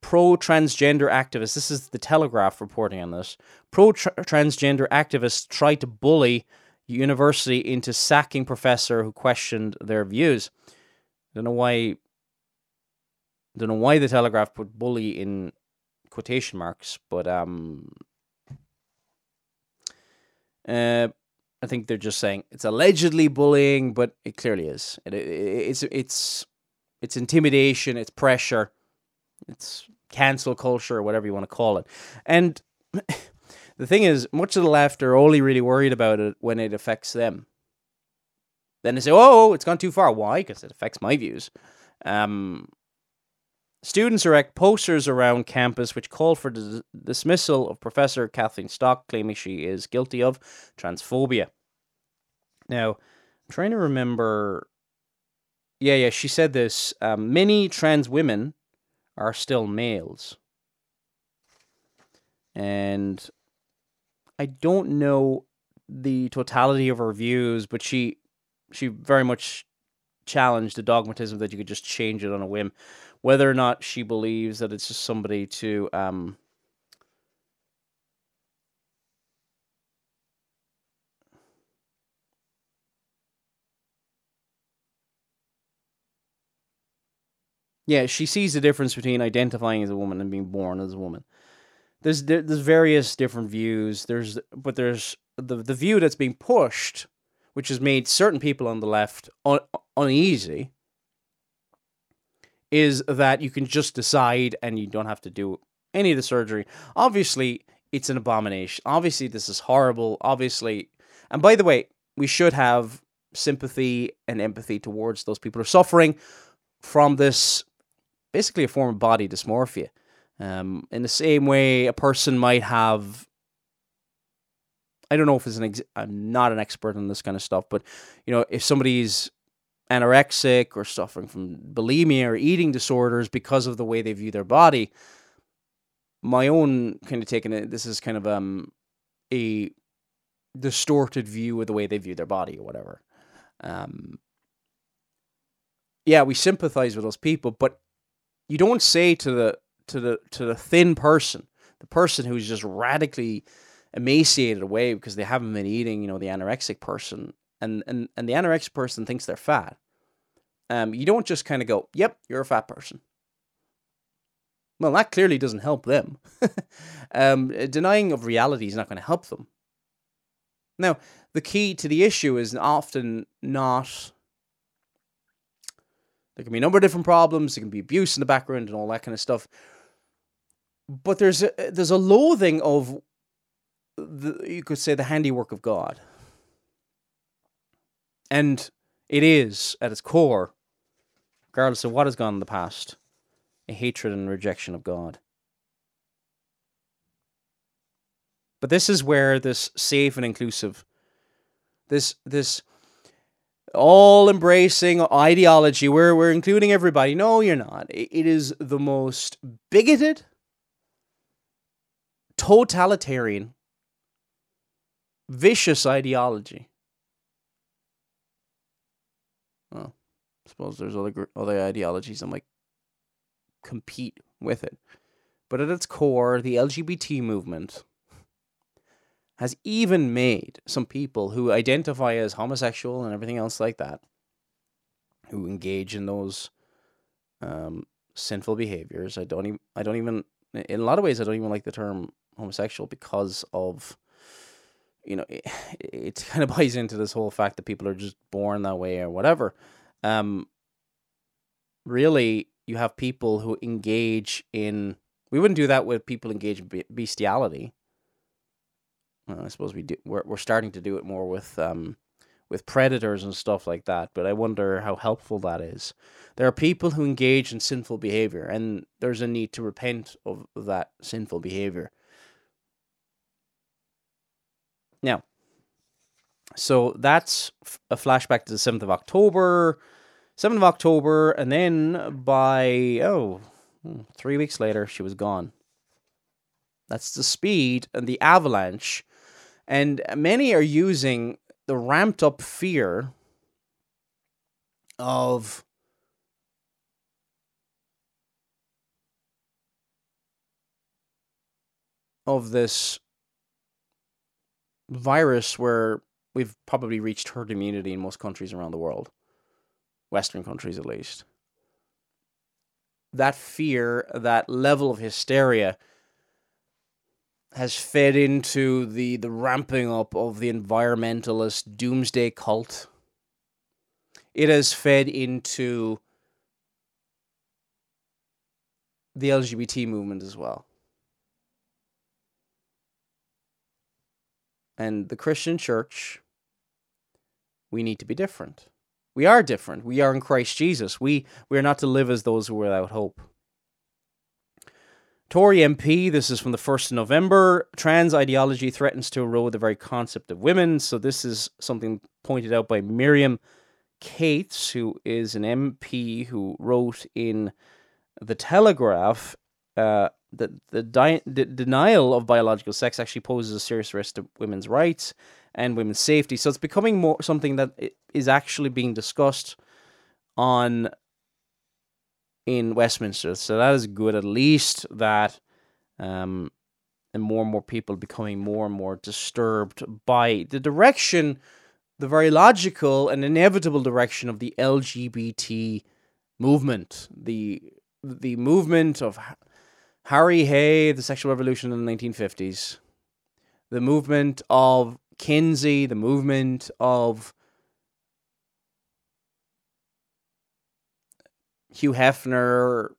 pro-transgender activists, this is the Telegraph reporting on this, pro-transgender activists tried to bully university into sacking professor who questioned their views. Don't know why the Telegraph put bully in quotation marks, but I think they're just saying it's allegedly bullying, but it clearly is. It's intimidation, it's pressure. It's cancel culture or whatever you want to call it. And the thing is, much of the left are only really worried about it when it affects them. Then they say, oh, it's gone too far. Why? Because it affects my views. Students erect posters around campus which call for the dismissal of Professor Kathleen Stock, claiming she is guilty of transphobia. Now, I'm trying to remember... Yeah, she said this. Many trans women are still males. And I don't know the totality of her views, but she very much challenged the dogmatism that you could just change it on a whim. Whether or not she believes that it's just somebody to Yeah, she sees the difference between identifying as a woman and being born as a woman. There's various different views. There's the view that's being pushed, which has made certain people on the left uneasy, is that you can just decide and you don't have to do any of the surgery. Obviously, it's an abomination. Obviously, this is horrible. Obviously, and by the way, we should have sympathy and empathy towards those people who are suffering from this. Basically a form of body dysmorphia. In the same way, a person might have... I don't know if it's I'm not an expert on this kind of stuff, but, if somebody's anorexic or suffering from bulimia or eating disorders because of the way they view their body, my own kind of taking it, this is kind of a distorted view of the way they view their body or whatever. Yeah, we sympathize with those people, but you don't say to the thin person, the person who's just radically emaciated away because they haven't been eating, the anorexic person, and the anorexic person thinks they're fat. You don't just kind of go, yep, you're a fat person. Well, that clearly doesn't help them. Denying of reality is not going to help them. Now, the key to the issue is often not... There can be a number of different problems. There can be abuse in the background and all that kind of stuff. But there's a loathing of, you could say, the handiwork of God. And it is, at its core, regardless of what has gone in the past, a hatred and rejection of God. But this is where this safe and inclusive, this all-embracing ideology, we're including everybody. No, you're not. It is the most bigoted, totalitarian, vicious ideology. Well, I suppose there's other ideologies that might compete with it. But at its core, the LGBT movement has even made some people who identify as homosexual and everything else like that, who engage in those sinful behaviors. I don't even, in a lot of ways, I don't even like the term homosexual because of, you know, it kind of buys into this whole fact that people are just born that way or whatever. Really, you have people who engage in, we wouldn't do that with people engage in bestiality. Well, I suppose we do. We're starting to do it more with predators and stuff like that. But I wonder how helpful that is. There are people who engage in sinful behavior, and there's a need to repent of that sinful behavior. Now, so that's a flashback to the 7th of October. 7th of October, and then by 3 weeks later, she was gone. That's the speed and the avalanche. And many are using the ramped up fear of this virus where we've probably reached herd immunity in most countries around the world, Western countries at least. That fear, that level of hysteria has fed into the ramping up of the environmentalist doomsday cult. It has fed into the LGBT movement as well. And the Christian church, we need to be different. We are different. We are in Christ Jesus. We are not to live as those who are without hope. Tory MP, this is from the 1st of November. Trans ideology threatens to erode the very concept of women. So this is something pointed out by Miriam Cates, who is an MP who wrote in the Telegraph that the denial of biological sex actually poses a serious risk to women's rights and women's safety. So it's becoming more something that is actually being discussed on in Westminster, so that is good. At least that, and more people becoming more and more disturbed by the direction, the very logical and inevitable direction of the LGBT movement, the movement of Harry Hay, the sexual revolution in the 1950s, the movement of Kinsey, the movement of Hugh Hefner,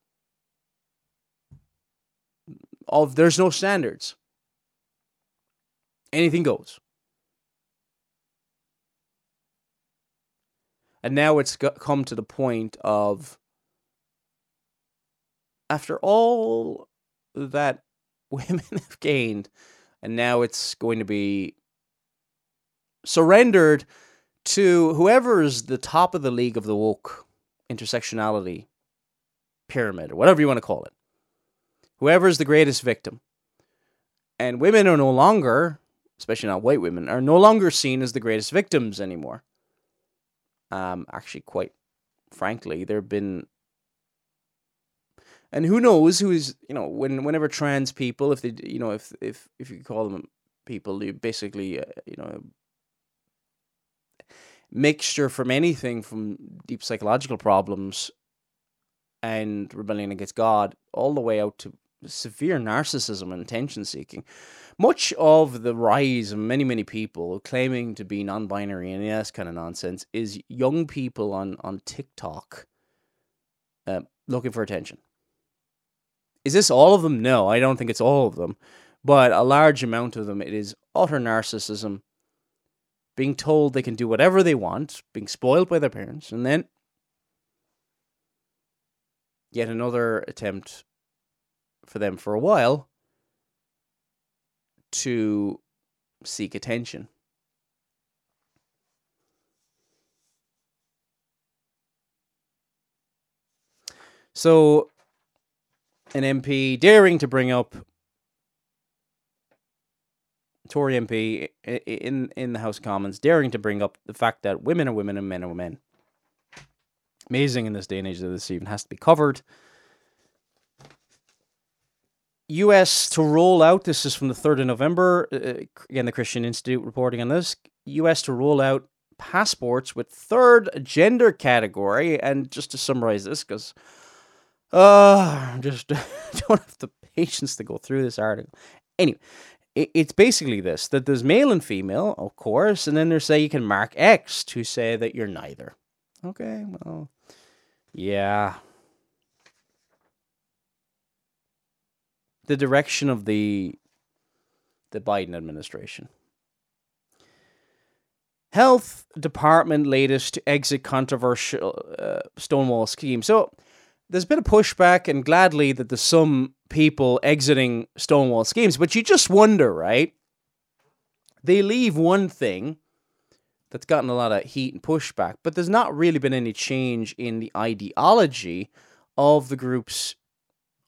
of there's no standards. Anything goes. And now it's come to the point of, after all that women have gained, and now it's going to be surrendered to whoever's the top of the league of the woke intersectionality pyramid, or whatever you want to call it. Whoever's the greatest victim. And women are no longer, especially not white women, are no longer seen as the greatest victims anymore. Actually, quite frankly, there have been... And who knows who is, you know, whenever trans people, if they, you know, if you call them people, you basically, you know, mixture from anything from deep psychological problems and rebellion against God all the way out to severe narcissism and attention seeking. Much of the rise of many people claiming to be non-binary and this kind of nonsense is young people on TikTok looking for attention. Is this all of them? No, I don't think it's all of them, but a large amount of them, it is utter narcissism, being told they can do whatever they want, being spoiled by their parents, and then yet another attempt for them for a while to seek attention. So, an MP daring to bring up Tory MP in the House of Commons daring to bring up the fact that women are women and men are men. Amazing in this day and age that this even has to be covered. U.S. to roll out, this is from the 3rd of November, again, the Christian Institute reporting on this, U.S. to roll out passports with third gender category, and just to summarize this, because I just don't have the patience to go through this article. Anyway, it's basically this, that there's male and female, of course, and then they're saying you can mark X to say that you're neither. Okay, well, yeah. The direction of the Biden administration. Health Department latest to exit controversial Stonewall scheme. So there's been a pushback, and gladly that there's some people exiting Stonewall schemes, but you just wonder, right? They leave one thing that's gotten a lot of heat and pushback, but there's not really been any change in the ideology of the groups,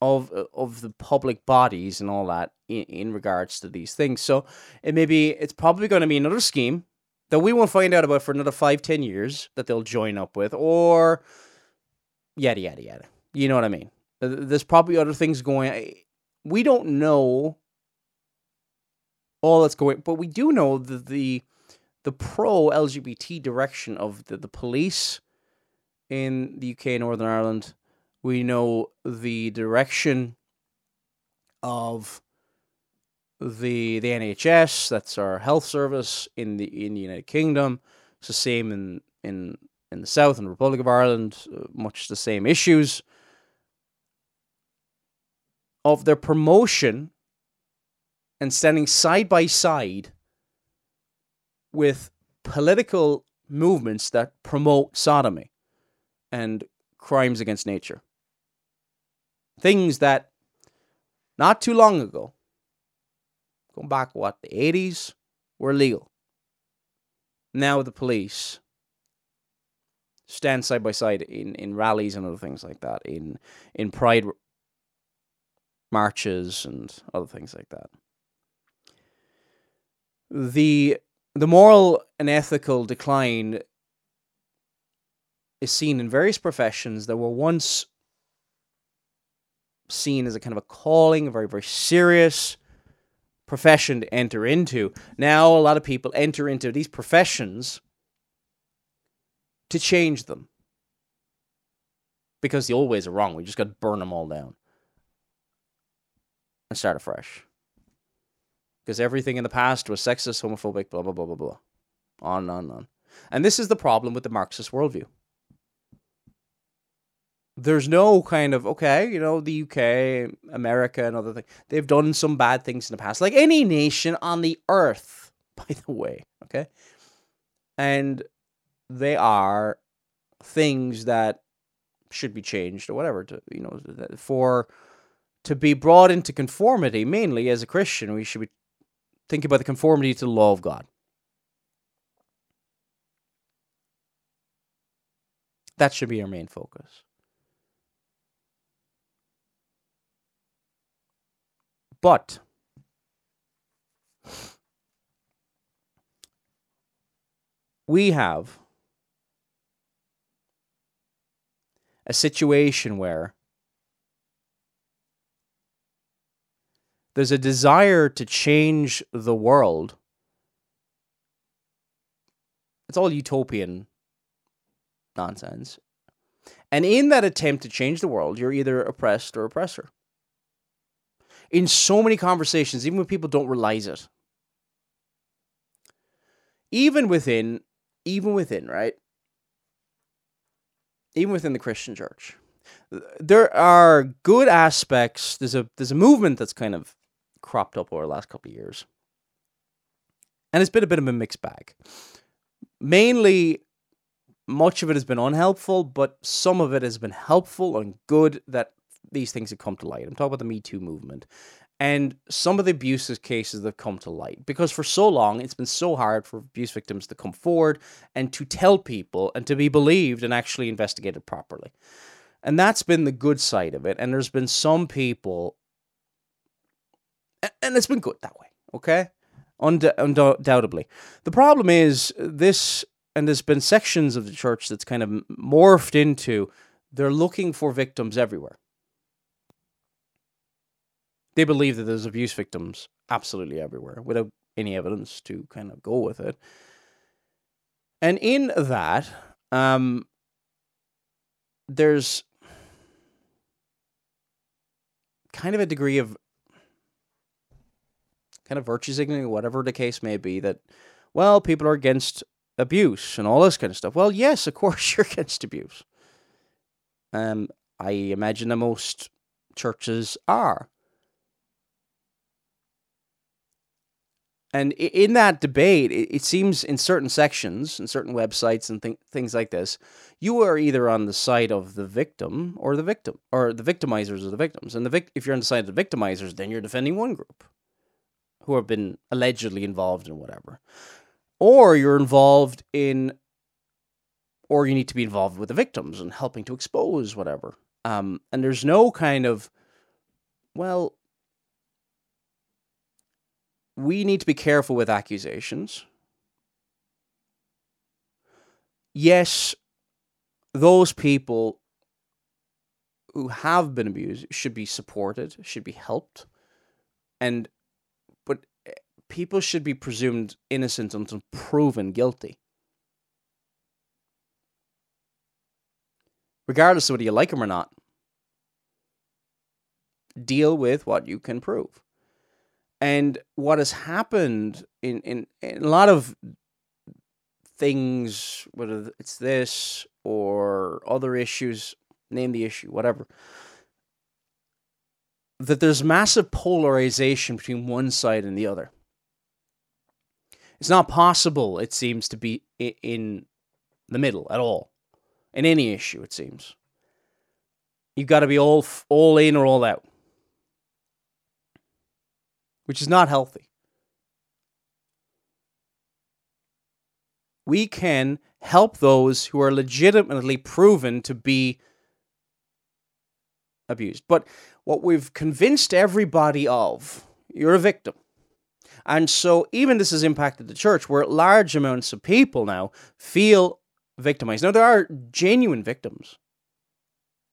of the public bodies and all that in regards to these things. So it's probably going to be another scheme that we won't find out about for another 5-10 years that they'll join up with, or yada, yada, yada. You know what I mean? There's probably other things going on. We don't know all that's going, but we do know that the pro-LGBT direction of the police in the UK and Northern Ireland. We know the direction of the NHS, that's our health service in the United Kingdom. It's the same in the South and the Republic of Ireland, much the same issues. Of their promotion and standing side by side with political movements that promote sodomy and crimes against nature. Things that not too long ago, going back, the 80s, were legal. Now the police stand side by side in rallies and other things like that, in pride marches and other things like that. The moral and ethical decline is seen in various professions that were once seen as a kind of a calling, a very, very serious profession to enter into. Now a lot of people enter into these professions to change them, because the old ways are wrong. We just got to burn them all down and start afresh, because everything in the past was sexist, homophobic, blah, blah, blah, blah, blah. On. And this is the problem with the Marxist worldview. There's no kind of, the UK, America, and other things. They've done some bad things in the past, like any nation on the earth, by the way, okay? And they are things that should be changed or whatever to be brought into conformity. Mainly as a Christian, we should be thinking about the conformity to the law of God. That should be our main focus. But we have a situation where there's a desire to change the world. It's all utopian nonsense. And in that attempt to change the world, you're either oppressed or oppressor. In so many conversations, even when people don't realize it. Even within, right? Even within the Christian church. There are good aspects. There's a movement that's kind of cropped up over the last couple of years. And it's been a bit of a mixed bag. Mainly, much of it has been unhelpful, but some of it has been helpful and good that these things have come to light. I'm talking about the Me Too movement and some of the abuse cases that have come to light, because for so long, it's been so hard for abuse victims to come forward and to tell people and to be believed and actually investigated properly. And that's been the good side of it. And there's been some people, and it's been good that way. Okay. Undoubtedly. The problem is this, and there's been sections of the church that's kind of morphed into, they're looking for victims everywhere. They believe that there's abuse victims absolutely everywhere without any evidence to kind of go with it. And in that, there's kind of a degree of kind of virtue signaling, whatever the case may be, that, well, people are against abuse and all this kind of stuff. Well, yes, of course you're against abuse. I imagine that most churches are. And in that debate, it seems in certain sections, in certain websites and things like this, you are either on the side of the victim or the victim, or the victimizers or the victims. And if you're on the side of the victimizers, then you're defending one group who have been allegedly involved in whatever. Or you're involved in, or you need to be involved with the victims and helping to expose whatever. And there's no kind of, well, we need to be careful with accusations. Yes, those people who have been abused should be supported, should be helped, but people should be presumed innocent until proven guilty. Regardless of whether you like them or not, deal with what you can prove. And what has happened in a lot of things, whether it's this or other issues, name the issue, whatever, that there's massive polarization between one side and the other. It's not possible, it seems, to be in the middle at all, in any issue, it seems. You've got to be all in or all out, which is not healthy. We can help those who are legitimately proven to be abused. But what we've convinced everybody of, you're a victim. And so even this has impacted the church, where large amounts of people now feel victimized. Now, there are genuine victims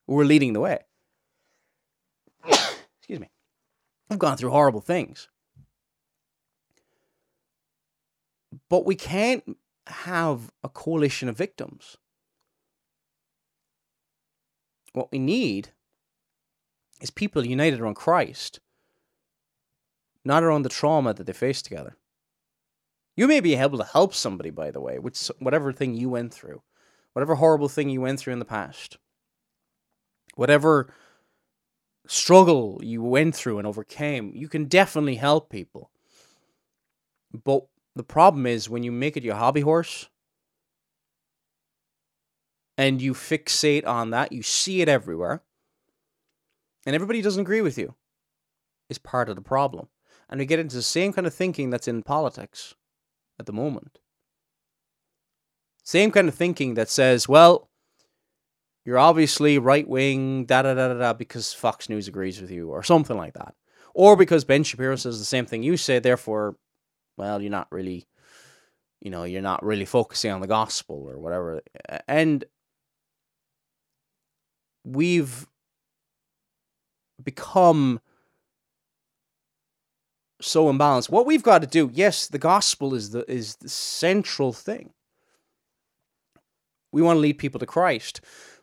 who are leading the way. Excuse me. I've gone through horrible things. But we can't have a coalition of victims. What we need is people united around Christ, not around the trauma that they face together. You may be able to help somebody, by the way, with whatever thing you went through, whatever horrible thing you went through in the past, whatever struggle you went through and overcame, you can definitely help people. But the problem is when you make it your hobby horse and you fixate on that, you see it everywhere, and everybody doesn't agree with you, is part of the problem. And we get into the same kind of thinking that's in politics at the moment. Same kind of thinking that says, well, you're obviously right-wing, da-da-da-da-da, because Fox News agrees with you, or something like that. Or because Ben Shapiro says the same thing you say, therefore, well, you're not really, you're not really focusing on the gospel or whatever. And we've become so imbalanced. What we've got to do, yes, the gospel is the central thing. We want to lead people to Christ.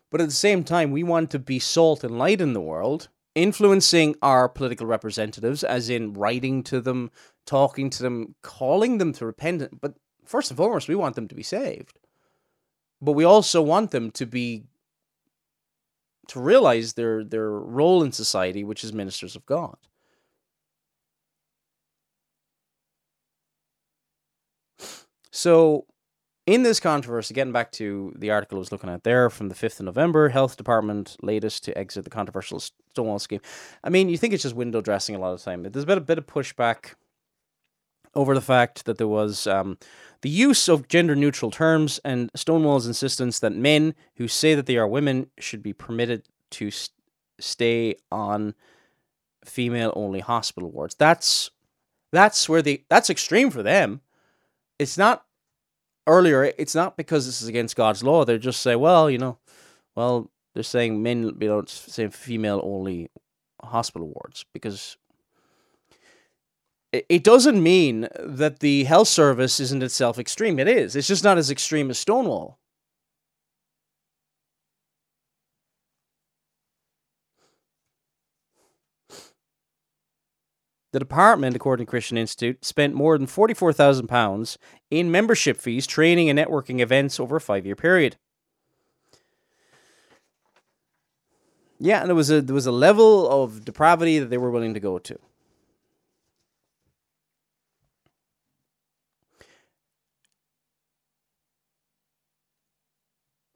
But at the same time, we want to be salt and light in the world, influencing our political representatives, as in writing to them, talking to them, calling them to repentance. But first and foremost, we want them to be saved. But we also want them to realize their role in society, which is ministers of God. So, in this controversy, getting back to the article I was looking at there from the 5th of November, Health Department latest to exit the controversial Stonewall scheme. I mean, you think it's just window dressing a lot of the time. There's been a bit of pushback over the fact that there was the use of gender-neutral terms and Stonewall's insistence that men who say that they are women should be permitted to stay on female-only hospital wards. That's That's extreme for them. It's not earlier. It's not because this is against God's law. They just say, they're saying men, saying female only hospital wards, because it doesn't mean that the health service isn't itself extreme. It is. It's just not as extreme as Stonewall. The department, according to Christian Institute, spent more than £44,000 in membership fees, training and networking events over a 5-year period. Yeah, and there was a level of depravity that they were willing to go to.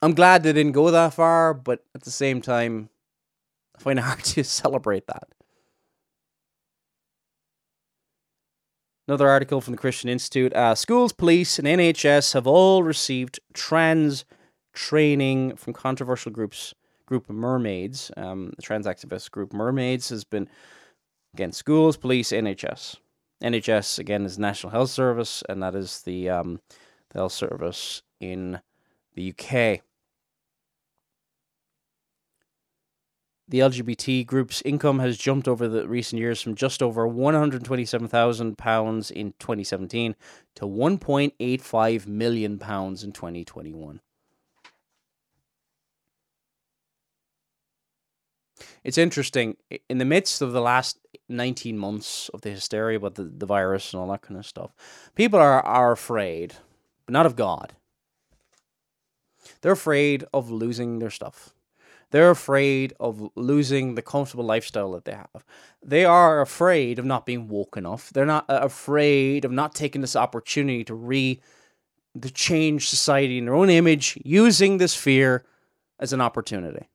I'm glad they didn't go that far, but at the same time, I find it hard to celebrate that. Another article from the Christian Institute. Schools, police, and NHS have all received trans training from controversial group Mermaids. The trans activist group Mermaids has been, again, schools, police, NHS. NHS, again, is National Health Service, and that is the health service in the UK. The LGBT group's income has jumped over the recent years from just over £127,000 in 2017 to £1.85 million in 2021. It's interesting, in the midst of the last 19 months of the hysteria about the virus and all that kind of stuff, people are afraid, but not of God. They're afraid of losing their stuff. They're afraid of losing the comfortable lifestyle that they have. They are afraid of not being woke enough. They're not afraid of not taking this opportunity to change society in their own image, using this fear as an opportunity.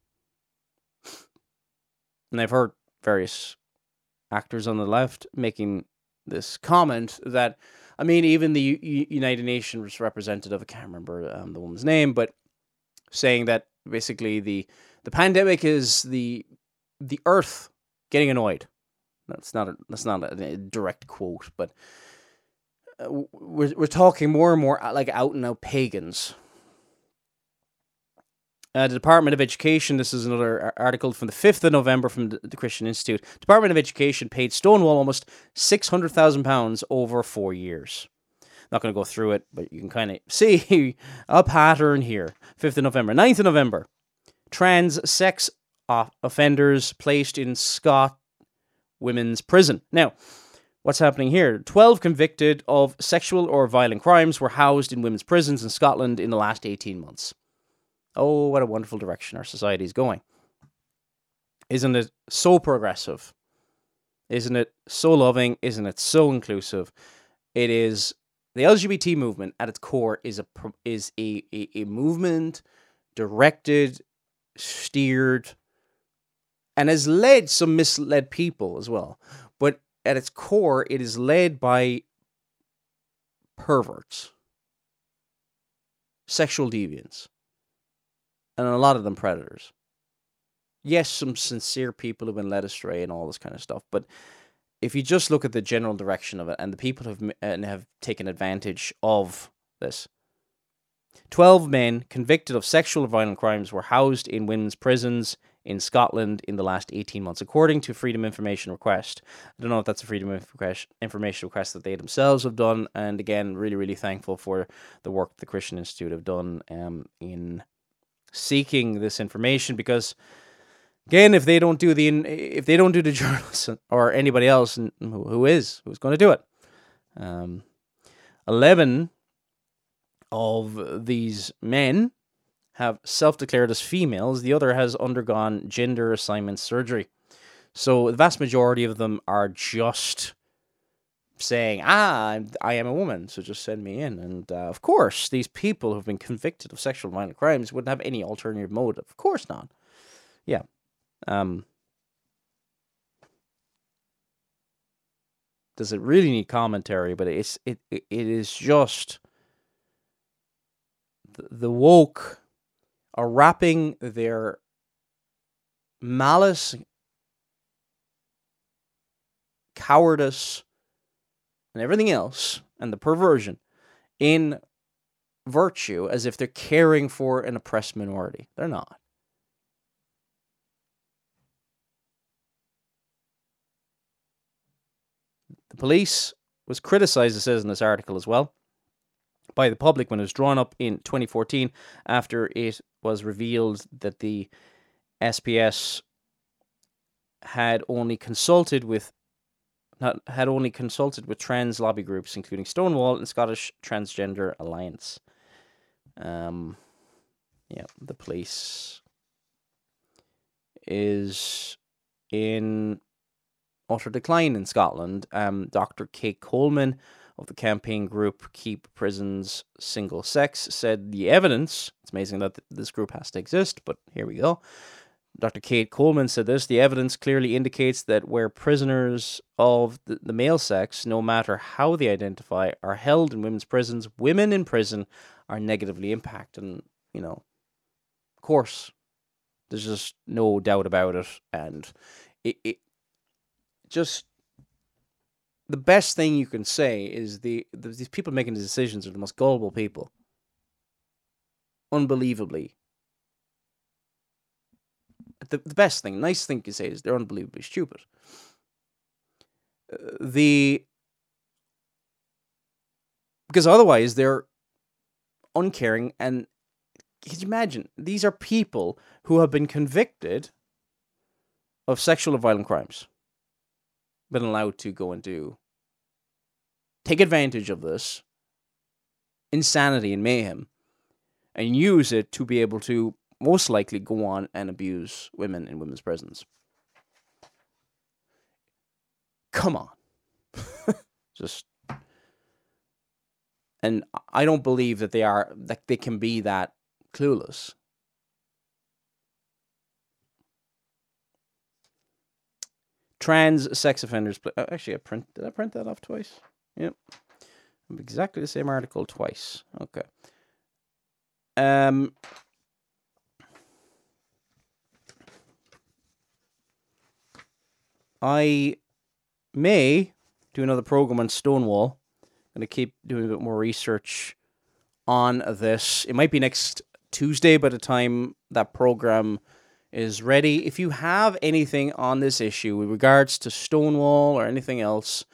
And I've heard various actors on the left making this comment that, even the United Nations representative, I can't remember the woman's name, but saying that basically the pandemic is the earth getting annoyed. That's not a direct quote, but we're talking more and more like out and out pagans. The Department of Education, this is another article from the 5th of November from the Christian Institute. Department of Education paid Stonewall almost £600,000 over 4 years. Not going to go through it, but you can kind of see a pattern here. 5th of November. 9th of November. Trans sex offenders placed in Scott women's prison. Now, what's happening here? 12 convicted of sexual or violent crimes were housed in women's prisons in Scotland in the last 18 months. Oh, what a wonderful direction our society is going. Isn't it so progressive? Isn't it so loving? Isn't it so inclusive? It is. The LGBT movement, at its core, is a movement directed, steered, and has led some misled people as well. But at its core, it is led by perverts, sexual deviants, and a lot of them predators. Yes, some sincere people have been led astray and all this kind of stuff, but if you just look at the general direction of it, and the people have taken advantage of this. 12 men convicted of sexual or violent crimes were housed in women's prisons in Scotland in the last 18 months, according to Freedom Information Request. I don't know if that's a Freedom Information Request that they themselves have done, and again, really, really thankful for the work the Christian Institute have done in seeking this information, because again, if they don't do the journalists or anybody else, who's going to do it? 11 of these men have self-declared as females. The other has undergone gender assignment surgery. So the vast majority of them are just saying, I am a woman, so just send me in. And of course, these people who've been convicted of sexual violent crimes wouldn't have any alternative motive. Of course not. Yeah. Does it really need commentary? But it is just the woke are wrapping their malice, cowardice, and everything else and the perversion in virtue as if they're caring for an oppressed minority. They're not. The police was criticized, it says in this article as well, by the public when it was drawn up in 2014 after it was revealed that the SPS had only consulted with trans lobby groups, including Stonewall and Scottish Transgender Alliance. Yeah, the police is in utter decline in Scotland. Dr. Kate Coleman of the campaign group Keep Prisons Single Sex said the evidence, it's amazing that this group has to exist, but here we go. Dr. Kate Coleman said this, the evidence clearly indicates that where prisoners of the male sex, no matter how they identify, are held in women's prisons, women in prison are negatively impacted. And, you know, of course, there's just no doubt about it. And it just, the best thing you can say is these people making the decisions are the most gullible people. Unbelievably. The best thing, nice thing to say is they're unbelievably stupid. Because otherwise they're uncaring, and can you imagine? These are people who have been convicted of sexual and violent crimes, been allowed to go and take advantage of this insanity and mayhem, and use it to be able to most likely go on and abuse women in women's prisons. Come on. Just. And I don't believe that they can be that clueless. Trans sex offenders. Actually, did I print that off twice? Yep. Exactly the same article twice. Okay. I may do another program on Stonewall. I'm going to keep doing a bit more research on this. It might be next Tuesday by the time that program is ready. If you have anything on this issue with regards to Stonewall or anything else,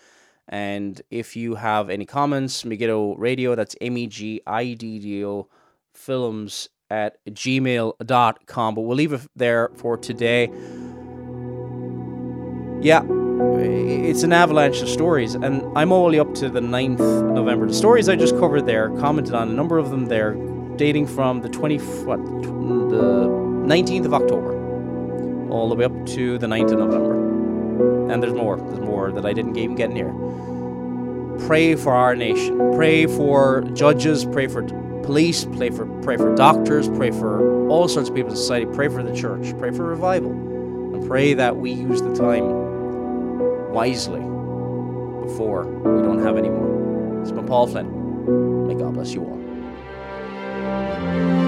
and if you have any comments, Megiddo Radio, that's MEGIDDO films at gmail.com. But we'll leave it there for today. Yeah, it's an avalanche of stories, and I'm only up to the 9th of November. The stories I just covered there, commented on a number of them there, dating from the 19th of October, all the way up to the 9th of November. And there's more that I didn't even get near. Pray for our nation. Pray for judges, pray for police, pray for doctors, pray for all sorts of people in society, pray for the church, pray for revival, and pray that we use the time wisely before we don't have any more. It's been Paul Flynn. May God bless you all.